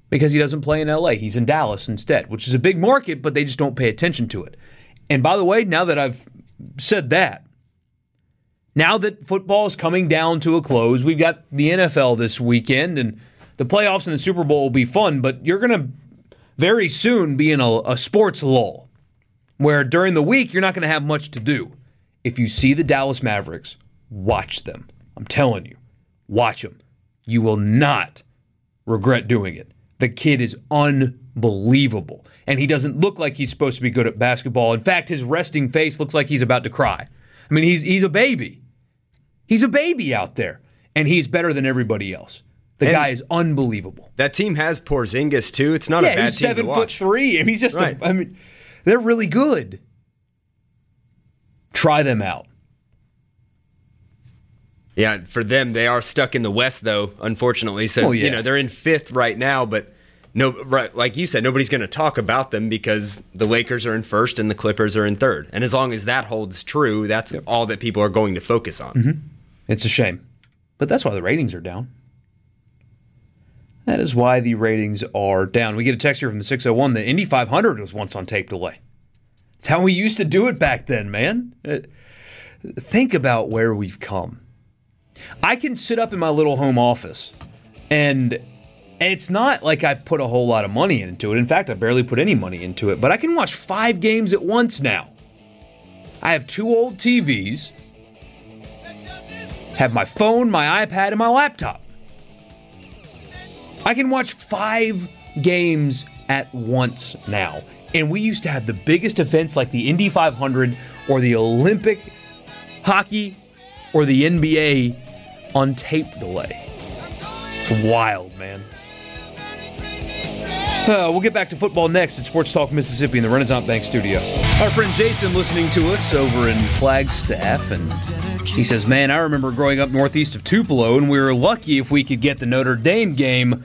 because he doesn't play in LA. He's in Dallas instead, which is a big market, but they just don't pay attention to it. And by the way, now that I've said that, now that football is coming down to a close, we've got the NFL this weekend, and the playoffs and the Super Bowl will be fun, but you're going to very soon be in a sports lull where during the week you're not going to have much to do. If you see the Dallas Mavericks, watch them. I'm telling you, watch them. You will not regret doing it. The kid is unbelievable, and he doesn't look like he's supposed to be good at basketball. In fact, his resting face looks like he's about to cry. I mean, he's a baby. He's a baby out there, and he's better than everybody else. The guy is unbelievable. That team has Porzingis, too. It's not a bad team to watch. Yeah, he's 7'3". And he's just right. They're really good. Try them out. Yeah, for them, they are stuck in the West, though, unfortunately. So, you know, they're in fifth right now, but like you said, nobody's going to talk about them because the Lakers are in first and the Clippers are in third. And as long as that holds true, that's all that people are going to focus on. Mm-hmm. It's a shame. But that's why the ratings are down. That is why the ratings are down. We get a text here from the 601. The Indy 500 was once on tape delay. That's how we used to do it back then, man. Think about where we've come. I can sit up in my little home office, and it's not like I put a whole lot of money into it. In fact, I barely put any money into it. But I can watch 5 games at once now. I have 2 old TVs, have my phone, my iPad, and my laptop. I can watch 5 games at once now. And we used to have the biggest events like the Indy 500 or the Olympic hockey or the NBA on tape delay. It's wild, man. We'll get back to football next at Sports Talk Mississippi in the Renaissance Bank Studio. Our friend Jason listening to us over in Flagstaff, and he says, man, I remember growing up northeast of Tupelo, and we were lucky if we could get the Notre Dame game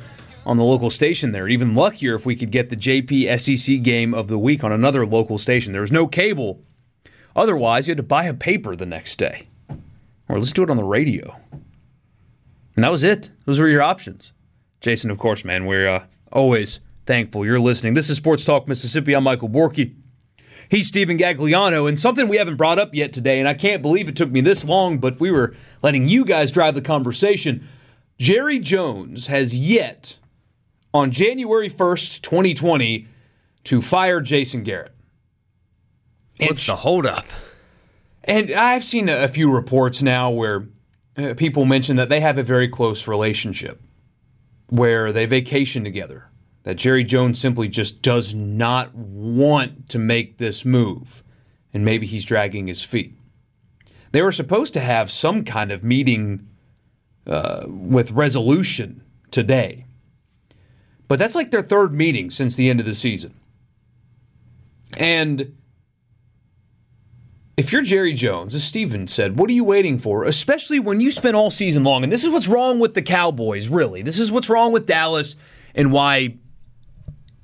on the local station there. Even luckier if we could get the JP SEC game of the week on another local station. There was no cable. Otherwise, you had to buy a paper the next day. Or let's do it on the radio. And that was it. Those were your options. Jason, of course, man, we're always thankful you're listening. This is Sports Talk Mississippi. I'm Michael Borky. He's Stephen Gagliano, and something we haven't brought up yet today, and I can't believe it took me this long, but we were letting you guys drive the conversation. Jerry Jones has yet, on January 1st, 2020, to fire Jason Garrett. What's the holdup? And I've seen a few reports now where people mention that they have a very close relationship, where they vacation together. That Jerry Jones simply just does not want to make this move. And maybe he's dragging his feet. They were supposed to have some kind of meeting with resolution today. But that's like their third meeting since the end of the season. And if you're Jerry Jones, as Steven said, what are you waiting for? Especially when you spend all season long. And this is what's wrong with the Cowboys, really. This is what's wrong with Dallas and why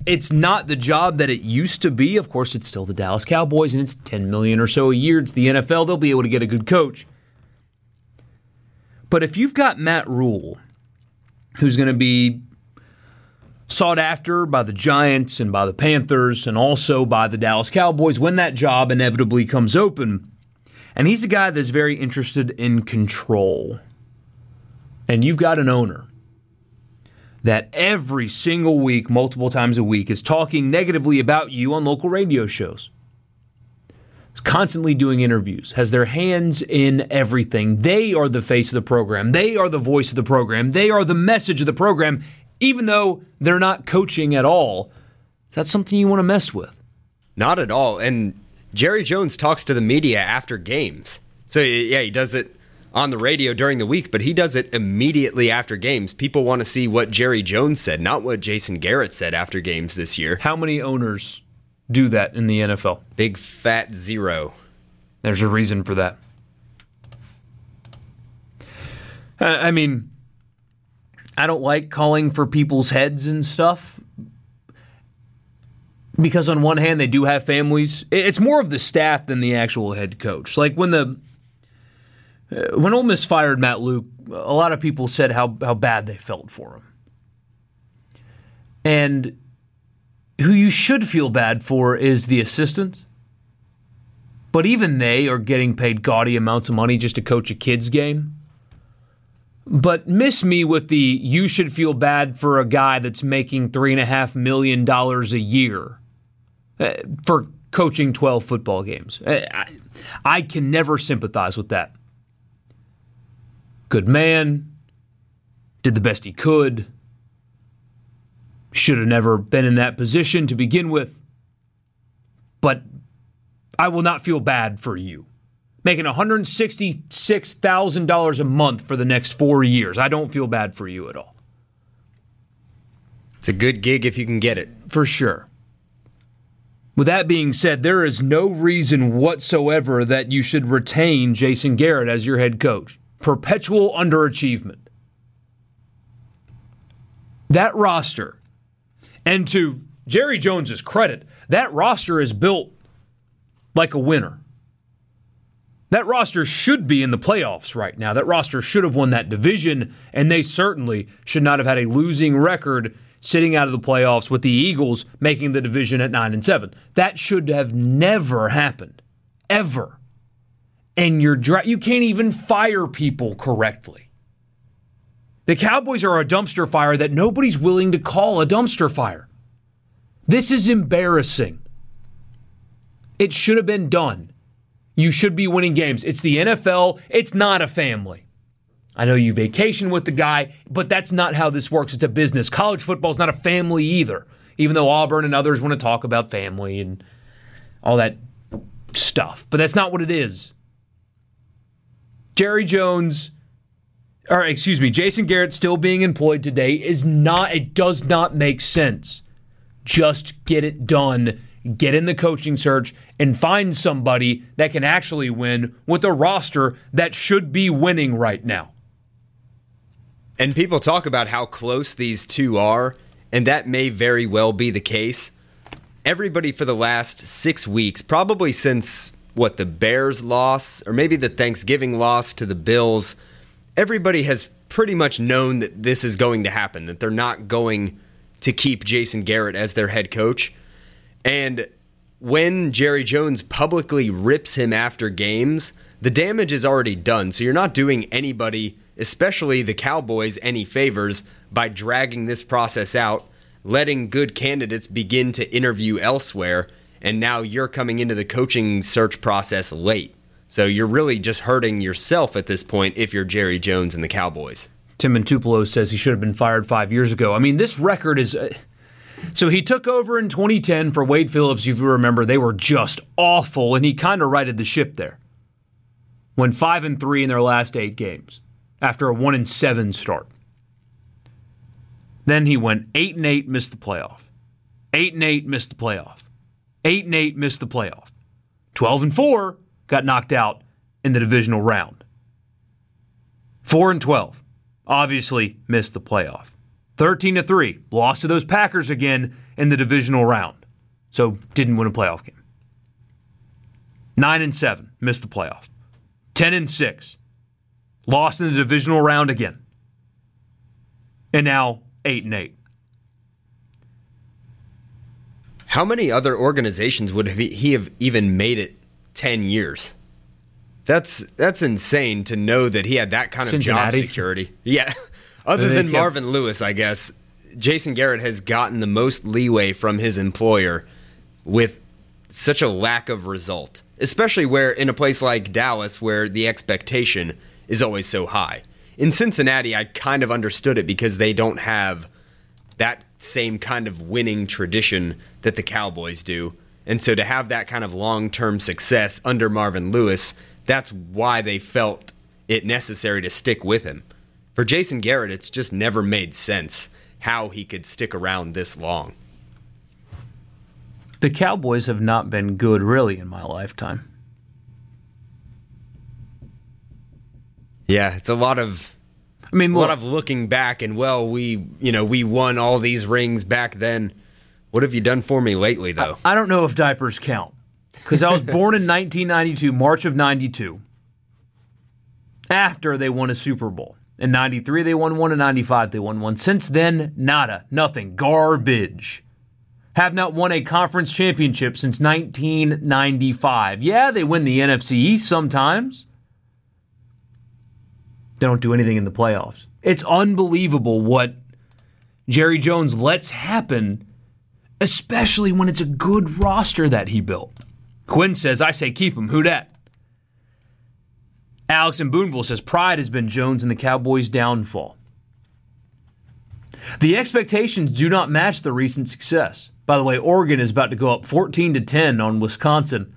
it's not the job that it used to be. Of course, it's still the Dallas Cowboys, and it's $10 million or so a year. It's the NFL. They'll be able to get a good coach. But if you've got Matt Rule, who's going to be sought after by the Giants and by the Panthers and also by the Dallas Cowboys when that job inevitably comes open, and he's a guy that's very interested in control, and you've got an owner that every single week, multiple times a week, is talking negatively about you on local radio shows. Is constantly doing interviews, has their hands in everything. They are the face of the program. They are the voice of the program. They are the message of the program, even though they're not coaching at all. Is that something you want to mess with? Not at all. And Jerry Jones talks to the media after games. So, yeah, he does it on the radio during the week, but he does it immediately after games. People want to see what Jerry Jones said, not what Jason Garrett said after games this year. How many owners do that in the NFL? Big fat zero. There's a reason for that. I mean, I don't like calling for people's heads and stuff because on one hand, they do have families. It's more of the staff than the actual head coach. Like when Ole Miss fired Matt Luke, a lot of people said how bad they felt for him. And who you should feel bad for is the assistants. But even they are getting paid gaudy amounts of money just to coach a kid's game. But miss me with the you should feel bad for a guy that's making $3.5 million a year for coaching 12 football games. I can never sympathize with that. Good man, did the best he could, should have never been in that position to begin with, but I will not feel bad for you. Making $166,000 a month for the next 4 years, I don't feel bad for you at all. It's a good gig if you can get it. For sure. With that being said, there is no reason whatsoever that you should retain Jason Garrett as your head coach. Perpetual underachievement. That roster, and to Jerry Jones's credit, that roster is built like a winner. That roster should be in the playoffs right now. That roster should have won that division, and they certainly should not have had a losing record sitting out of the playoffs with the Eagles making the division at 9-7. That should have never happened, ever. And you can't even fire people correctly. The Cowboys are a dumpster fire that nobody's willing to call a dumpster fire. This is embarrassing. It should have been done. You should be winning games. It's the NFL. It's not a family. I know you vacation with the guy, but that's not how this works. It's a business. College football is not a family either, even though Auburn and others want to talk about family and all that stuff. But that's not what it is. Jason Garrett still being employed today it does not make sense. Just get it done. Get in the coaching search and find somebody that can actually win with a roster that should be winning right now. And people talk about how close these two are, and that may very well be the case. Everybody for the last 6 weeks, probably since, what, the Bears loss, or maybe the Thanksgiving loss to the Bills, everybody has pretty much known that this is going to happen, that they're not going to keep Jason Garrett as their head coach. And when Jerry Jones publicly rips him after games, the damage is already done. So you're not doing anybody, especially the Cowboys, any favors by dragging this process out, letting good candidates begin to interview elsewhere, and now you're coming into the coaching search process late. So you're really just hurting yourself at this point if you're Jerry Jones and the Cowboys. Tim Antupolo says he should have been fired 5 years ago. I mean, this record is... So he took over in 2010 for Wade Phillips. If you remember, they were just awful, and he kind of righted the ship there. Went 5-3 in their last 8 games after a 1-7 start. Then he went 8-8, missed the playoff. 8-8, missed the playoff. 8-8, missed the playoff. 12-4, got knocked out in the divisional round. 4-12, obviously missed the playoff. 13-3, lost to those Packers again in the divisional round. So didn't win a playoff game. 9-7, missed the playoff. 10-6, lost in the divisional round again. And now 8-8. How many other organizations would he have even made it 10 years? That's insane to know that he had that kind of job security. Yeah. Other than Marvin Lewis, I guess, Jason Garrett has gotten the most leeway from his employer with such a lack of result, especially where in a place like Dallas where the expectation is always so high. In Cincinnati, I kind of understood it because they don't have that same kind of winning tradition that the Cowboys do. And so to have that kind of long-term success under Marvin Lewis, that's why they felt it necessary to stick with him. For Jason Garrett, it's just never made sense how he could stick around this long. The Cowboys have not been good, really, in my lifetime. Yeah, it's a lot of, I mean, a lot of looking back and, well, we won all these rings back then. What have you done for me lately, though? I don't know if diapers count because I was born in 1992, March of 92, after they won a Super Bowl. In 93, they won one. In 95, they won one. Since then, nada. Nothing. Garbage. Have not won a conference championship since 1995. Yeah, they win the NFC East sometimes. They don't do anything in the playoffs. It's unbelievable what Jerry Jones lets happen, especially when it's a good roster that he built. Quinn says, I say keep him. Who dat? Alex in Boonville says, pride has been Jones and the Cowboys' downfall. The expectations do not match the recent success. By the way, Oregon is about to go up 14-10 on Wisconsin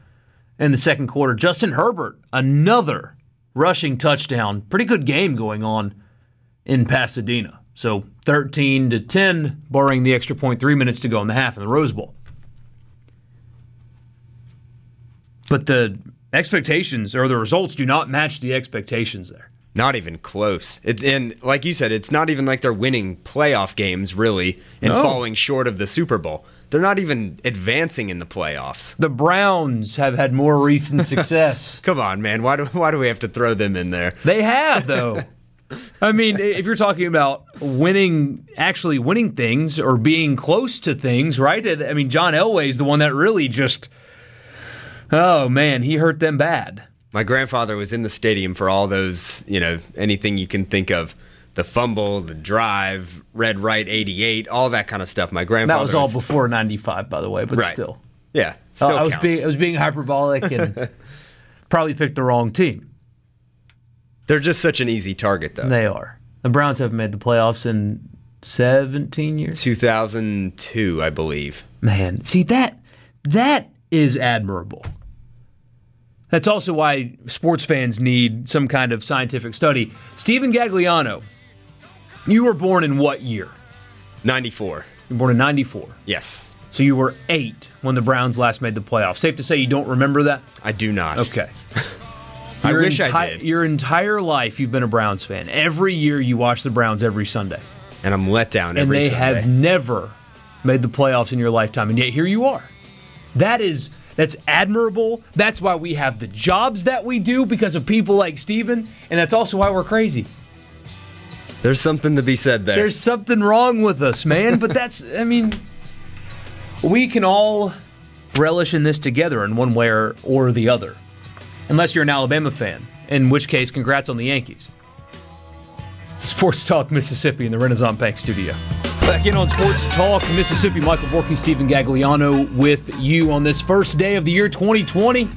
in the second quarter. Justin Herbert, another rushing touchdown. Pretty good game going on in Pasadena. So 13-10, barring the extra point, 3 minutes to go in the half in the Rose Bowl. But the expectations or the results do not match the expectations there. Not even close. And like you said, it's not even like they're winning playoff games, really, and falling short of the Super Bowl. They're not even advancing in the playoffs. The Browns have had more recent success. Come on, man. Why do we have to throw them in there? They have, though. I mean, if you're talking about actually winning things or being close to things, right? I mean, John Elway's the one that really just... Oh, man, he hurt them bad. My grandfather was in the stadium for all those, anything you can think of. The fumble, the drive, red right 88, all that kind of stuff. My grandfather was... That was all before 95, by the way, but right. Still. Yeah, still counts. I was being hyperbolic and probably picked the wrong team. They're just such an easy target, though. They are. The Browns haven't made the playoffs in 17 years? 2002, I believe. Man, see, that is admirable. That's also why sports fans need some kind of scientific study. Stephen Gagliano, you were born in what year? 94. You were born in 94? Yes. So you were 8 when the Browns last made the playoffs. Safe to say you don't remember that? I do not. Okay. I wish I did. Your entire life you've been a Browns fan. Every year you watch the Browns every Sunday. And I'm let down every Sunday. And they have never made the playoffs in your lifetime, and yet here you are. That's admirable. That's why we have the jobs that we do, because of people like Steven, and that's also why we're crazy. There's something to be said there. There's something wrong with us, man, but we can all relish in this together in one way or the other, unless you're an Alabama fan, in which case, congrats on the Yankees. Sports Talk Mississippi in the Renaissance Bank Studio. Back in on Sports Talk Mississippi, Michael Borky, Stephen Gagliano with you on this first day of the year 2020.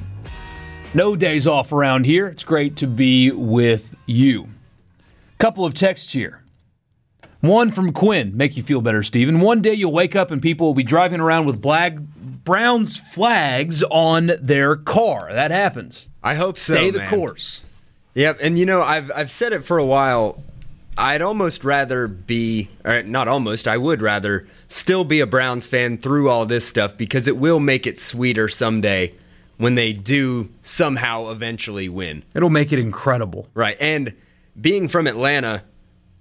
No days off around here. It's great to be with you. Couple of texts here. One from Quinn. Make you feel better, Stephen. One day you'll wake up and people will be driving around with Browns flags on their car. That happens. I hope so, man. Stay the course. Yep, and I've said it for a while. I'd almost rather be, or not almost, I would rather still be a Browns fan through all this stuff, because it will make it sweeter someday when they do somehow eventually win. It'll make it incredible. Right, and being from Atlanta,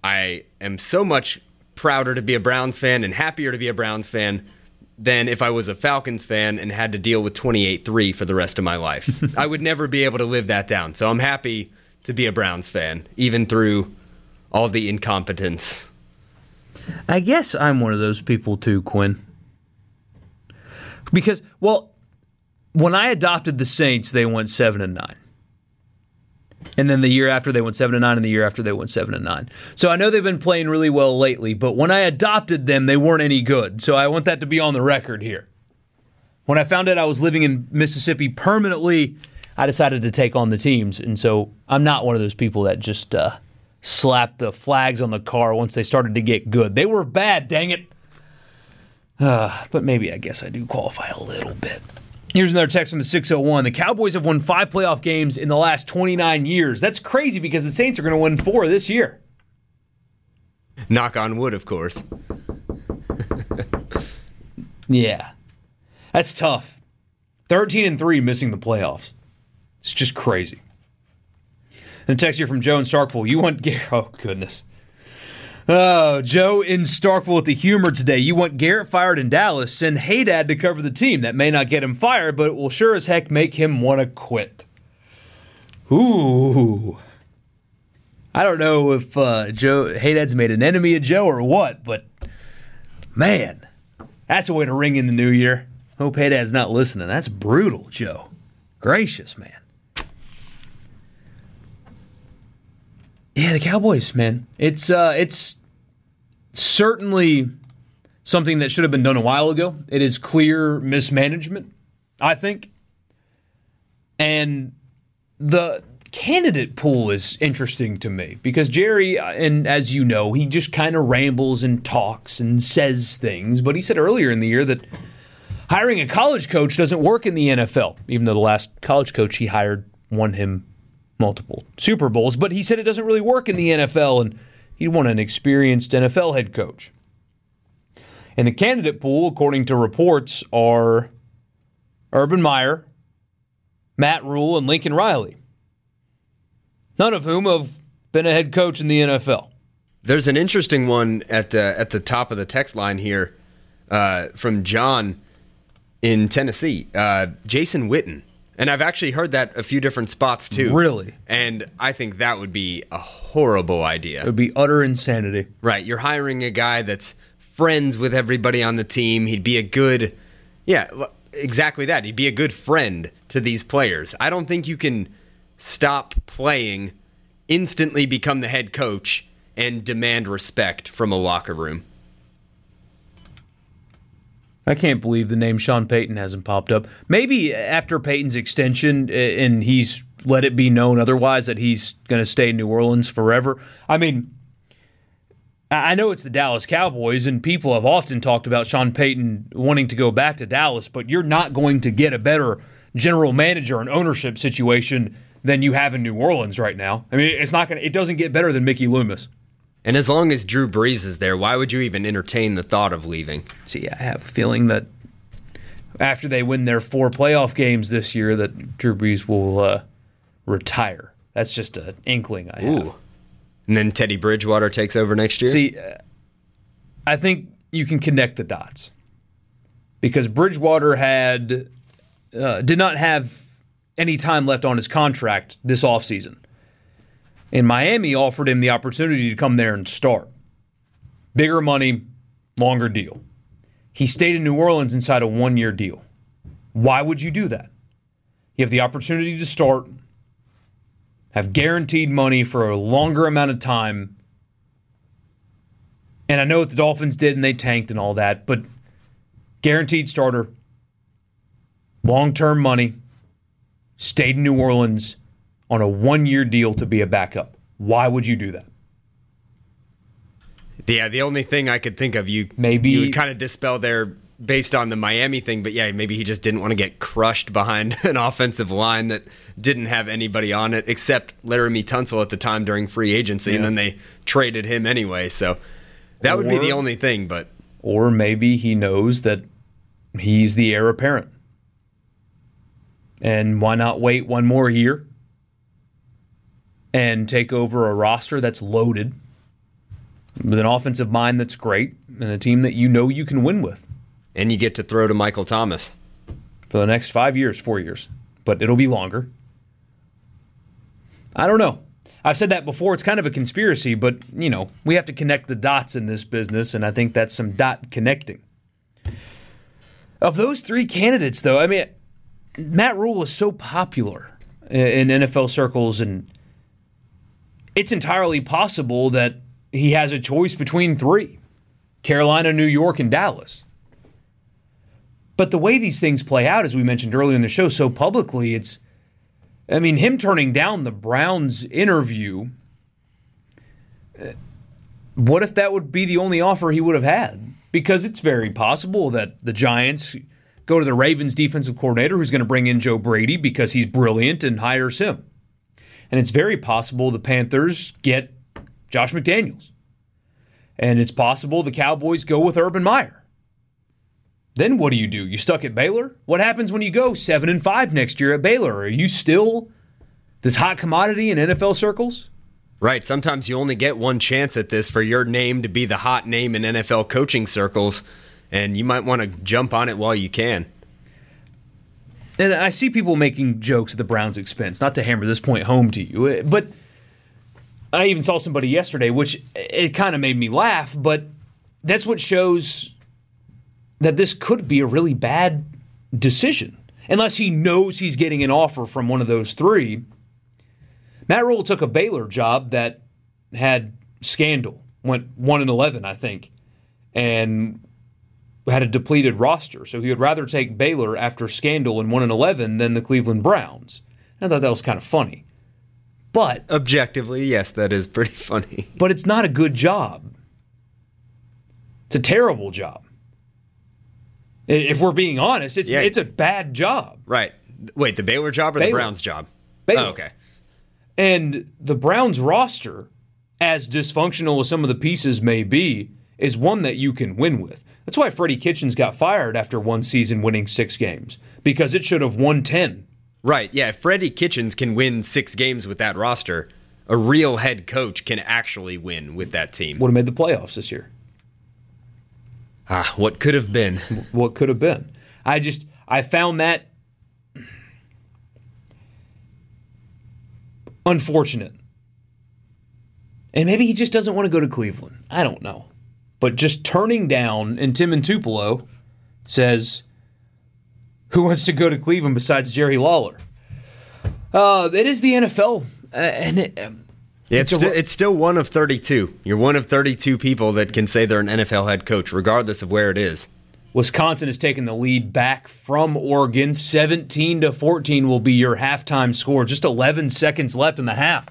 I am so much prouder to be a Browns fan and happier to be a Browns fan than if I was a Falcons fan and had to deal with 28-3 for the rest of my life. I would never be able to live that down, so I'm happy to be a Browns fan, even through all the incompetence. I guess I'm one of those people too, Quinn. Because, when I adopted the Saints, they went 7-9. And then the year after, they went 7-9, and the year after, they went 7-9. So I know they've been playing really well lately, but when I adopted them, they weren't any good. So I want that to be on the record here. When I found out I was living in Mississippi permanently, I decided to take on the teams. And so I'm not one of those people that just slapped the flags on the car once they started to get good. They were bad, dang it. But maybe I guess I do qualify a little bit. Here's another text from the 601. The Cowboys have won 5 playoff games in the last 29 years. That's crazy, because the Saints are going to win 4 this year. Knock on wood, of course. Yeah. That's tough. 13-3 missing the playoffs. It's just crazy. And a text here from Joe in Starkville. Oh, goodness. Oh, Joe in Starkville with the humor today. You want Garrett fired in Dallas. Send Haydad to cover the team. That may not get him fired, but it will sure as heck make him want to quit. Ooh. I don't know if Haydad's made an enemy of Joe or what, but, man, that's a way to ring in the new year. Hope Haydad's not listening. That's brutal, Joe. Gracious, man. Yeah, the Cowboys, man. It's certainly something that should have been done a while ago. It is clear mismanagement, I think. And the candidate pool is interesting to me, because Jerry, and as you know, he just kind of rambles and talks and says things. But he said earlier in the year that hiring a college coach doesn't work in the NFL, even though the last college coach he hired won him multiple Super Bowls, but he said it doesn't really work in the NFL, and he'd want an experienced NFL head coach. And the candidate pool, according to reports, are Urban Meyer, Matt Rhule, and Lincoln Riley, none of whom have been a head coach in the NFL. There's an interesting one at the top of the text line here from John in Tennessee, Jason Witten. And I've actually heard that a few different spots, too. Really? And I think that would be a horrible idea. It would be utter insanity. Right. You're hiring a guy that's friends with everybody on the team. He'd be a good... Yeah, exactly that. He'd be a good friend to these players. I don't think you can stop playing, instantly become the head coach, and demand respect from a locker room. I can't believe the name Sean Payton hasn't popped up. Maybe after Payton's extension, and he's let it be known otherwise that he's going to stay in New Orleans forever. I mean, I know it's the Dallas Cowboys, and people have often talked about Sean Payton wanting to go back to Dallas, but you're not going to get a better general manager and ownership situation than you have in New Orleans right now. I mean, it doesn't get better than Mickey Loomis. And as long as Drew Brees is there, why would you even entertain the thought of leaving? See, I have a feeling that after they win their 4 playoff games this year, that Drew Brees will retire. That's just an inkling I have. Ooh. And then Teddy Bridgewater takes over next year? See, I think you can connect the dots. Because Bridgewater had did not have any time left on his contract this offseason. And Miami offered him the opportunity to come there and start. Bigger money, longer deal. He stayed in New Orleans inside a one-year deal. Why would you do that? You have the opportunity to start, have guaranteed money for a longer amount of time. And I know what the Dolphins did and they tanked and all that, but guaranteed starter, long-term money, stayed in New Orleans on a one-year deal to be a backup. Why would you do that? Yeah, the only thing I could think of, you would kind of dispel there based on the Miami thing, but yeah, maybe he just didn't want to get crushed behind an offensive line that didn't have anybody on it except Laramie Tunsil at the time during free agency, and then they traded him anyway. So that would be the only thing. But or maybe he knows that he's the heir apparent. And why not wait one more year and take over a roster that's loaded, with an offensive mind that's great, and a team that you know you can win with. And you get to throw to Michael Thomas. For the next 4 years. But it'll be longer. I don't know. I've said that before. It's kind of a conspiracy, but, you know, we have to connect the dots in this business, and I think that's some dot connecting. Of those three candidates, though, I mean, Matt Rule was so popular in NFL circles, and it's entirely possible that he has a choice between three: Carolina, New York, and Dallas. But the way these things play out, as we mentioned earlier in the show so publicly, it's, I mean, him turning down the Browns interview, what if that would be the only offer he would have had? Because it's very possible that the Giants go to the Ravens defensive coordinator who's going to bring in Joe Brady because he's brilliant and hires him. And it's very possible the Panthers get Josh McDaniels. And it's possible the Cowboys go with Urban Meyer. Then what do? You stuck at Baylor? What happens when you go 7-5 next year at Baylor? Are you still this hot commodity in NFL circles? Right. Sometimes you only get one chance at this for your name to be the hot name in NFL coaching circles, and you might want to jump on it while you can. And I see people making jokes at the Browns' expense, not to hammer this point home to you, but I even saw somebody yesterday, which it kind of made me laugh, but that's what shows that this could be a really bad decision. Unless he knows he's getting an offer from one of those three. Matt Rule took a Baylor job that had scandal, went 1-11, I think, and had a depleted roster. So he would rather take Baylor after scandal and 1-11 than the Cleveland Browns. I thought that was kind of funny. But objectively, yes, that is pretty funny. But it's not a good job. It's a terrible job. If we're being honest, it's a bad job. Right. Wait, the Baylor job or Baylor. The Browns job? Baylor. Oh, okay. And the Browns roster, as dysfunctional as some of the pieces may be, is one that you can win with. That's why Freddie Kitchens got fired after one season winning 6 games, because it should have won 10. Right, yeah, if Freddie Kitchens can win 6 games with that roster, a real head coach can actually win with that team. Would have made the playoffs this year. Ah, what could have been. What could have been. I found that unfortunate. And maybe he just doesn't want to go to Cleveland. I don't know. But just turning down, and Tim and Tupelo says, who wants to go to Cleveland besides Jerry Lawler? It is the NFL. It's still one of 32. You're one of 32 people that can say they're an NFL head coach, regardless of where it is. Wisconsin has taken the lead back from Oregon. 17-14 will be your halftime score. Just 11 seconds left in the half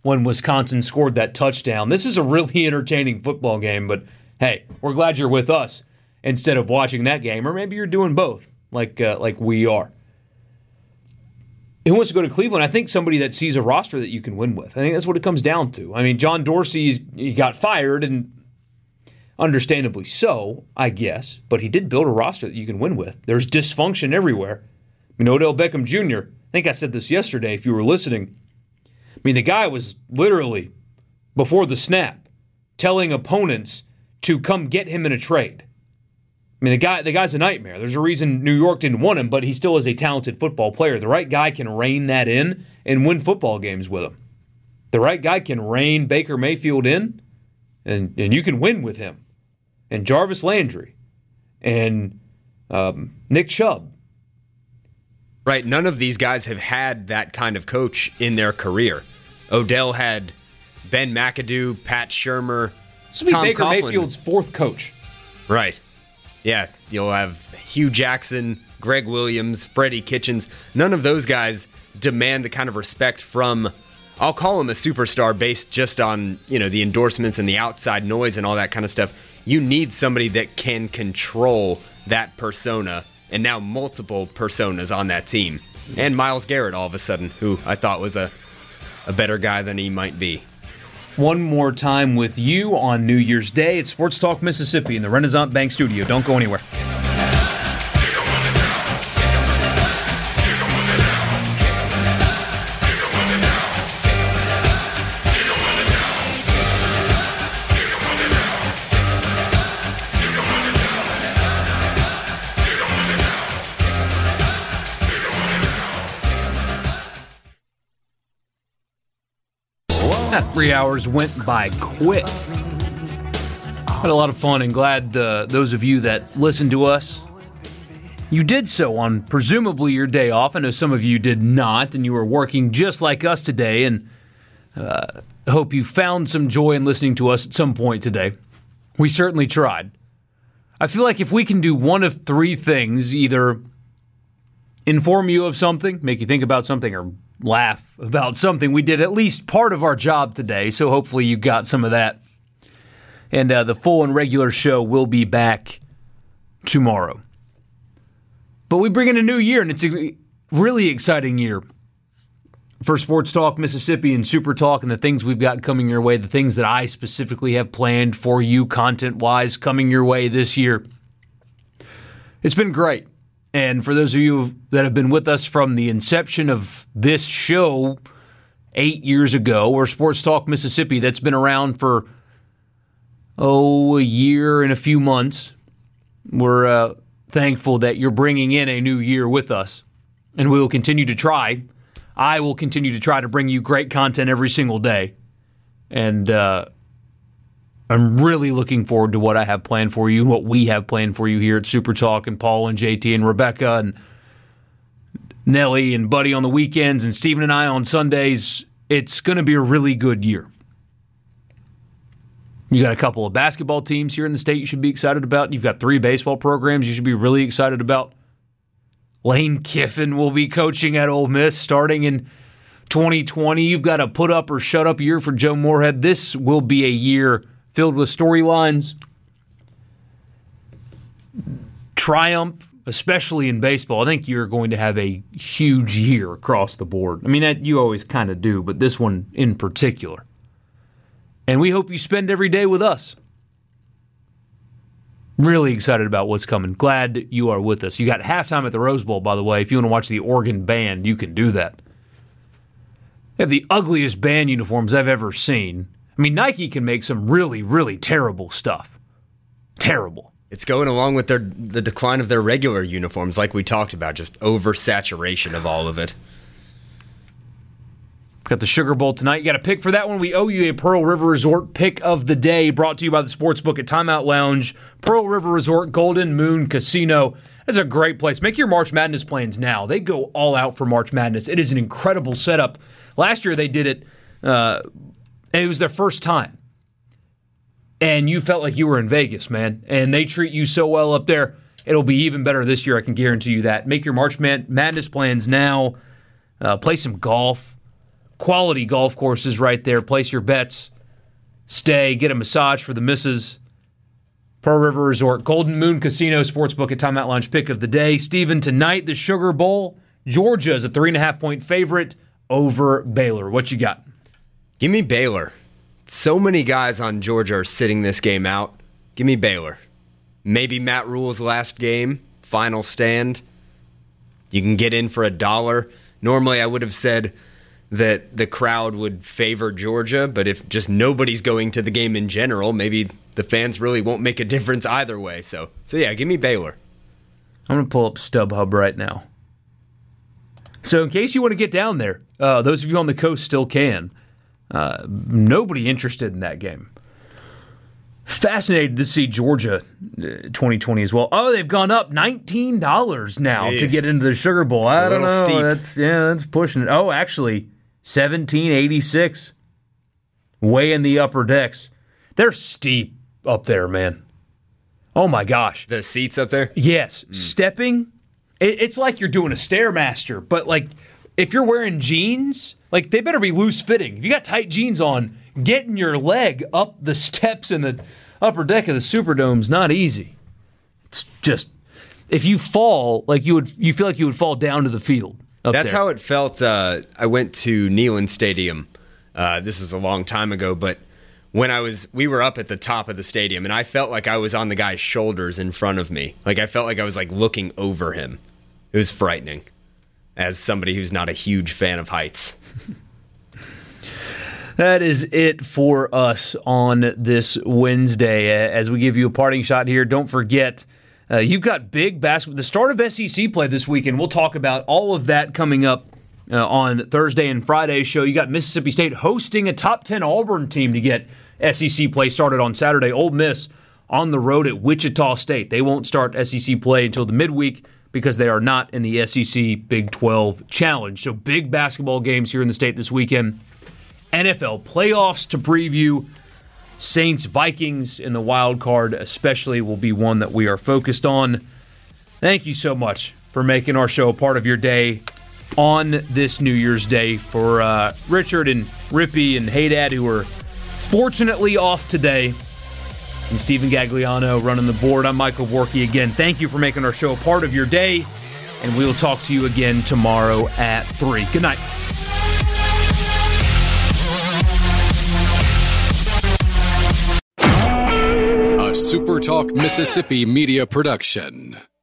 when Wisconsin scored that touchdown. This is a really entertaining football game, but hey, we're glad you're with us instead of watching that game, or maybe you're doing both. Like we are. Who wants to go to Cleveland? I think somebody that sees a roster that you can win with. I think that's what it comes down to. I mean, John Dorsey got fired, and understandably so, I guess, but he did build a roster that you can win with. There's dysfunction everywhere. I mean, Odell Beckham Jr. I think I said this yesterday if you were listening. I mean, the guy was literally, before the snap, telling opponents to come get him in a trade. I mean, the guy's a nightmare. There's a reason New York didn't want him, but he still is a talented football player. The right guy can rein that in and win football games with him. The right guy can rein Baker Mayfield in, and you can win with him. And Jarvis Landry and Nick Chubb. Right, none of these guys have had that kind of coach in their career. Odell had Ben McAdoo, Pat Shurmur, Tom Baker Coughlin. Mayfield's fourth coach. Right. Yeah, you'll have Hugh Jackson, Greg Williams, Freddie Kitchens. None of those guys demand the kind of respect from, I'll call him a superstar based just on, you know, the endorsements and the outside noise and all that kind of stuff. You need somebody that can control that persona, and now multiple personas on that team. And Myles Garrett all of a sudden, who I thought was a better guy than he might be. One more time with you on New Year's Day. It's Sports Talk Mississippi in the Renaissance Bank Studio. Don't go anywhere. That 3 hours went by quick. Had a lot of fun and glad those of you that listened to us, you did so on presumably your day off. I know some of you did not, and you were working just like us today, and hope you found some joy in listening to us at some point today. We certainly tried. I feel like if we can do one of three things, either inform you of something, make you think about something, or laugh about something, we did at least part of our job today, so hopefully you got some of that. And the full and regular show will be back tomorrow. But we bring in a new year, and it's a really exciting year for Sports Talk Mississippi and Super Talk and the things we've got coming your way, the things that I specifically have planned for you content-wise coming your way this year. It's been great. And for those of you that have been with us from the inception of this show 8 years ago, or Sports Talk Mississippi, that's been around for, a year and a few months, we're thankful that you're bringing in a new year with us. And we will continue to try. I will continue to try to bring you great content every single day. And I'm really looking forward to what I have planned for you, what we have planned for you here at Super Talk, and Paul and JT and Rebecca and Nelly and Buddy on the weekends and Steven and I on Sundays. It's going to be a really good year. You got a couple of basketball teams here in the state you should be excited about. You've got three baseball programs you should be really excited about. Lane Kiffin will be coaching at Ole Miss starting in 2020. You've got a put up or shut up year for Joe Moorhead. This will be a year filled with storylines, triumph, especially in baseball. I think you're going to have a huge year across the board. I mean, you always kind of do, but this one in particular. And we hope you spend every day with us. Really excited about what's coming. Glad you are with us. You got halftime at the Rose Bowl, by the way. If you want to watch the Oregon band, you can do that. They have the ugliest band uniforms I've ever seen. I mean, Nike can make some really, really terrible stuff. Terrible. It's going along with the decline of their regular uniforms, like we talked about, just oversaturation of all of it. Got the Sugar Bowl tonight. You got a pick for that one. We owe you a Pearl River Resort pick of the day, brought to you by the Sportsbook at Timeout Lounge, Pearl River Resort, Golden Moon Casino. That's a great place. Make your March Madness plans now. They go all out for March Madness. It is an incredible setup. Last year they did it. And it was their first time. And you felt like you were in Vegas, man. And they treat you so well up there. It'll be even better this year, I can guarantee you that. Make your March Madness plans now. Play some golf. Quality golf courses right there. Place your bets. Stay. Get a massage for the missus. Pearl River Resort. Golden Moon Casino Sportsbook at Timeout Lounge. Pick of the day. Steven, tonight, the Sugar Bowl. Georgia is a 3.5-point favorite over Baylor. What you got? Give me Baylor. So many guys on Georgia are sitting this game out. Give me Baylor. Maybe Matt Rule's last game, final stand. You can get in for $1. Normally I would have said that the crowd would favor Georgia, but if just nobody's going to the game in general, maybe the fans really won't make a difference either way. So yeah, give me Baylor. I'm going to pull up StubHub right now. So in case you want to get down there, those of you on the coast still can. Nobody interested in that game. Fascinated to see Georgia 2020 as well. Oh, they've gone up $19 now to get into the Sugar Bowl. I don't know. Steep. That's pushing it. Oh, actually, $17.86. Way in the upper decks. They're steep up there, man. Oh, my gosh. The seats up there? Yes. Mm. Stepping. It's like you're doing a Stairmaster, but like if you're wearing jeans, like they better be loose fitting. If you got tight jeans on, getting your leg up the steps in the upper deck of the Superdome's not easy. It's just if you fall, like you feel like you would fall down to the field. That's there. How it felt. I went to Neyland Stadium. This was a long time ago, but when we were up at the top of the stadium, and I felt like I was on the guy's shoulders in front of me. Like I felt like I was like looking over him. It was frightening, as somebody who's not a huge fan of heights. That is it for us on this Wednesday. As we give you a parting shot here, don't forget, you've got big basketball. The start of SEC play this weekend. We'll talk about all of that coming up on Thursday and Friday's show. You got Mississippi State hosting a top 10 Auburn team to get SEC play started on Saturday. Ole Miss on the road at Wichita State. They won't start SEC play until the midweek, because they are not in the SEC Big 12 Challenge. So big basketball games here in the state this weekend. NFL playoffs to preview. Saints-Vikings in the wild card especially will be one that we are focused on. Thank you so much for making our show a part of your day on this New Year's Day. For Richard and Rippy and Haydad, who are fortunately off today, and Stephen Gagliano running the board. I'm Michael Vorky again. Thank you for making our show a part of your day, and we will talk to you again tomorrow at 3. Good night. A Super Talk Mississippi media production.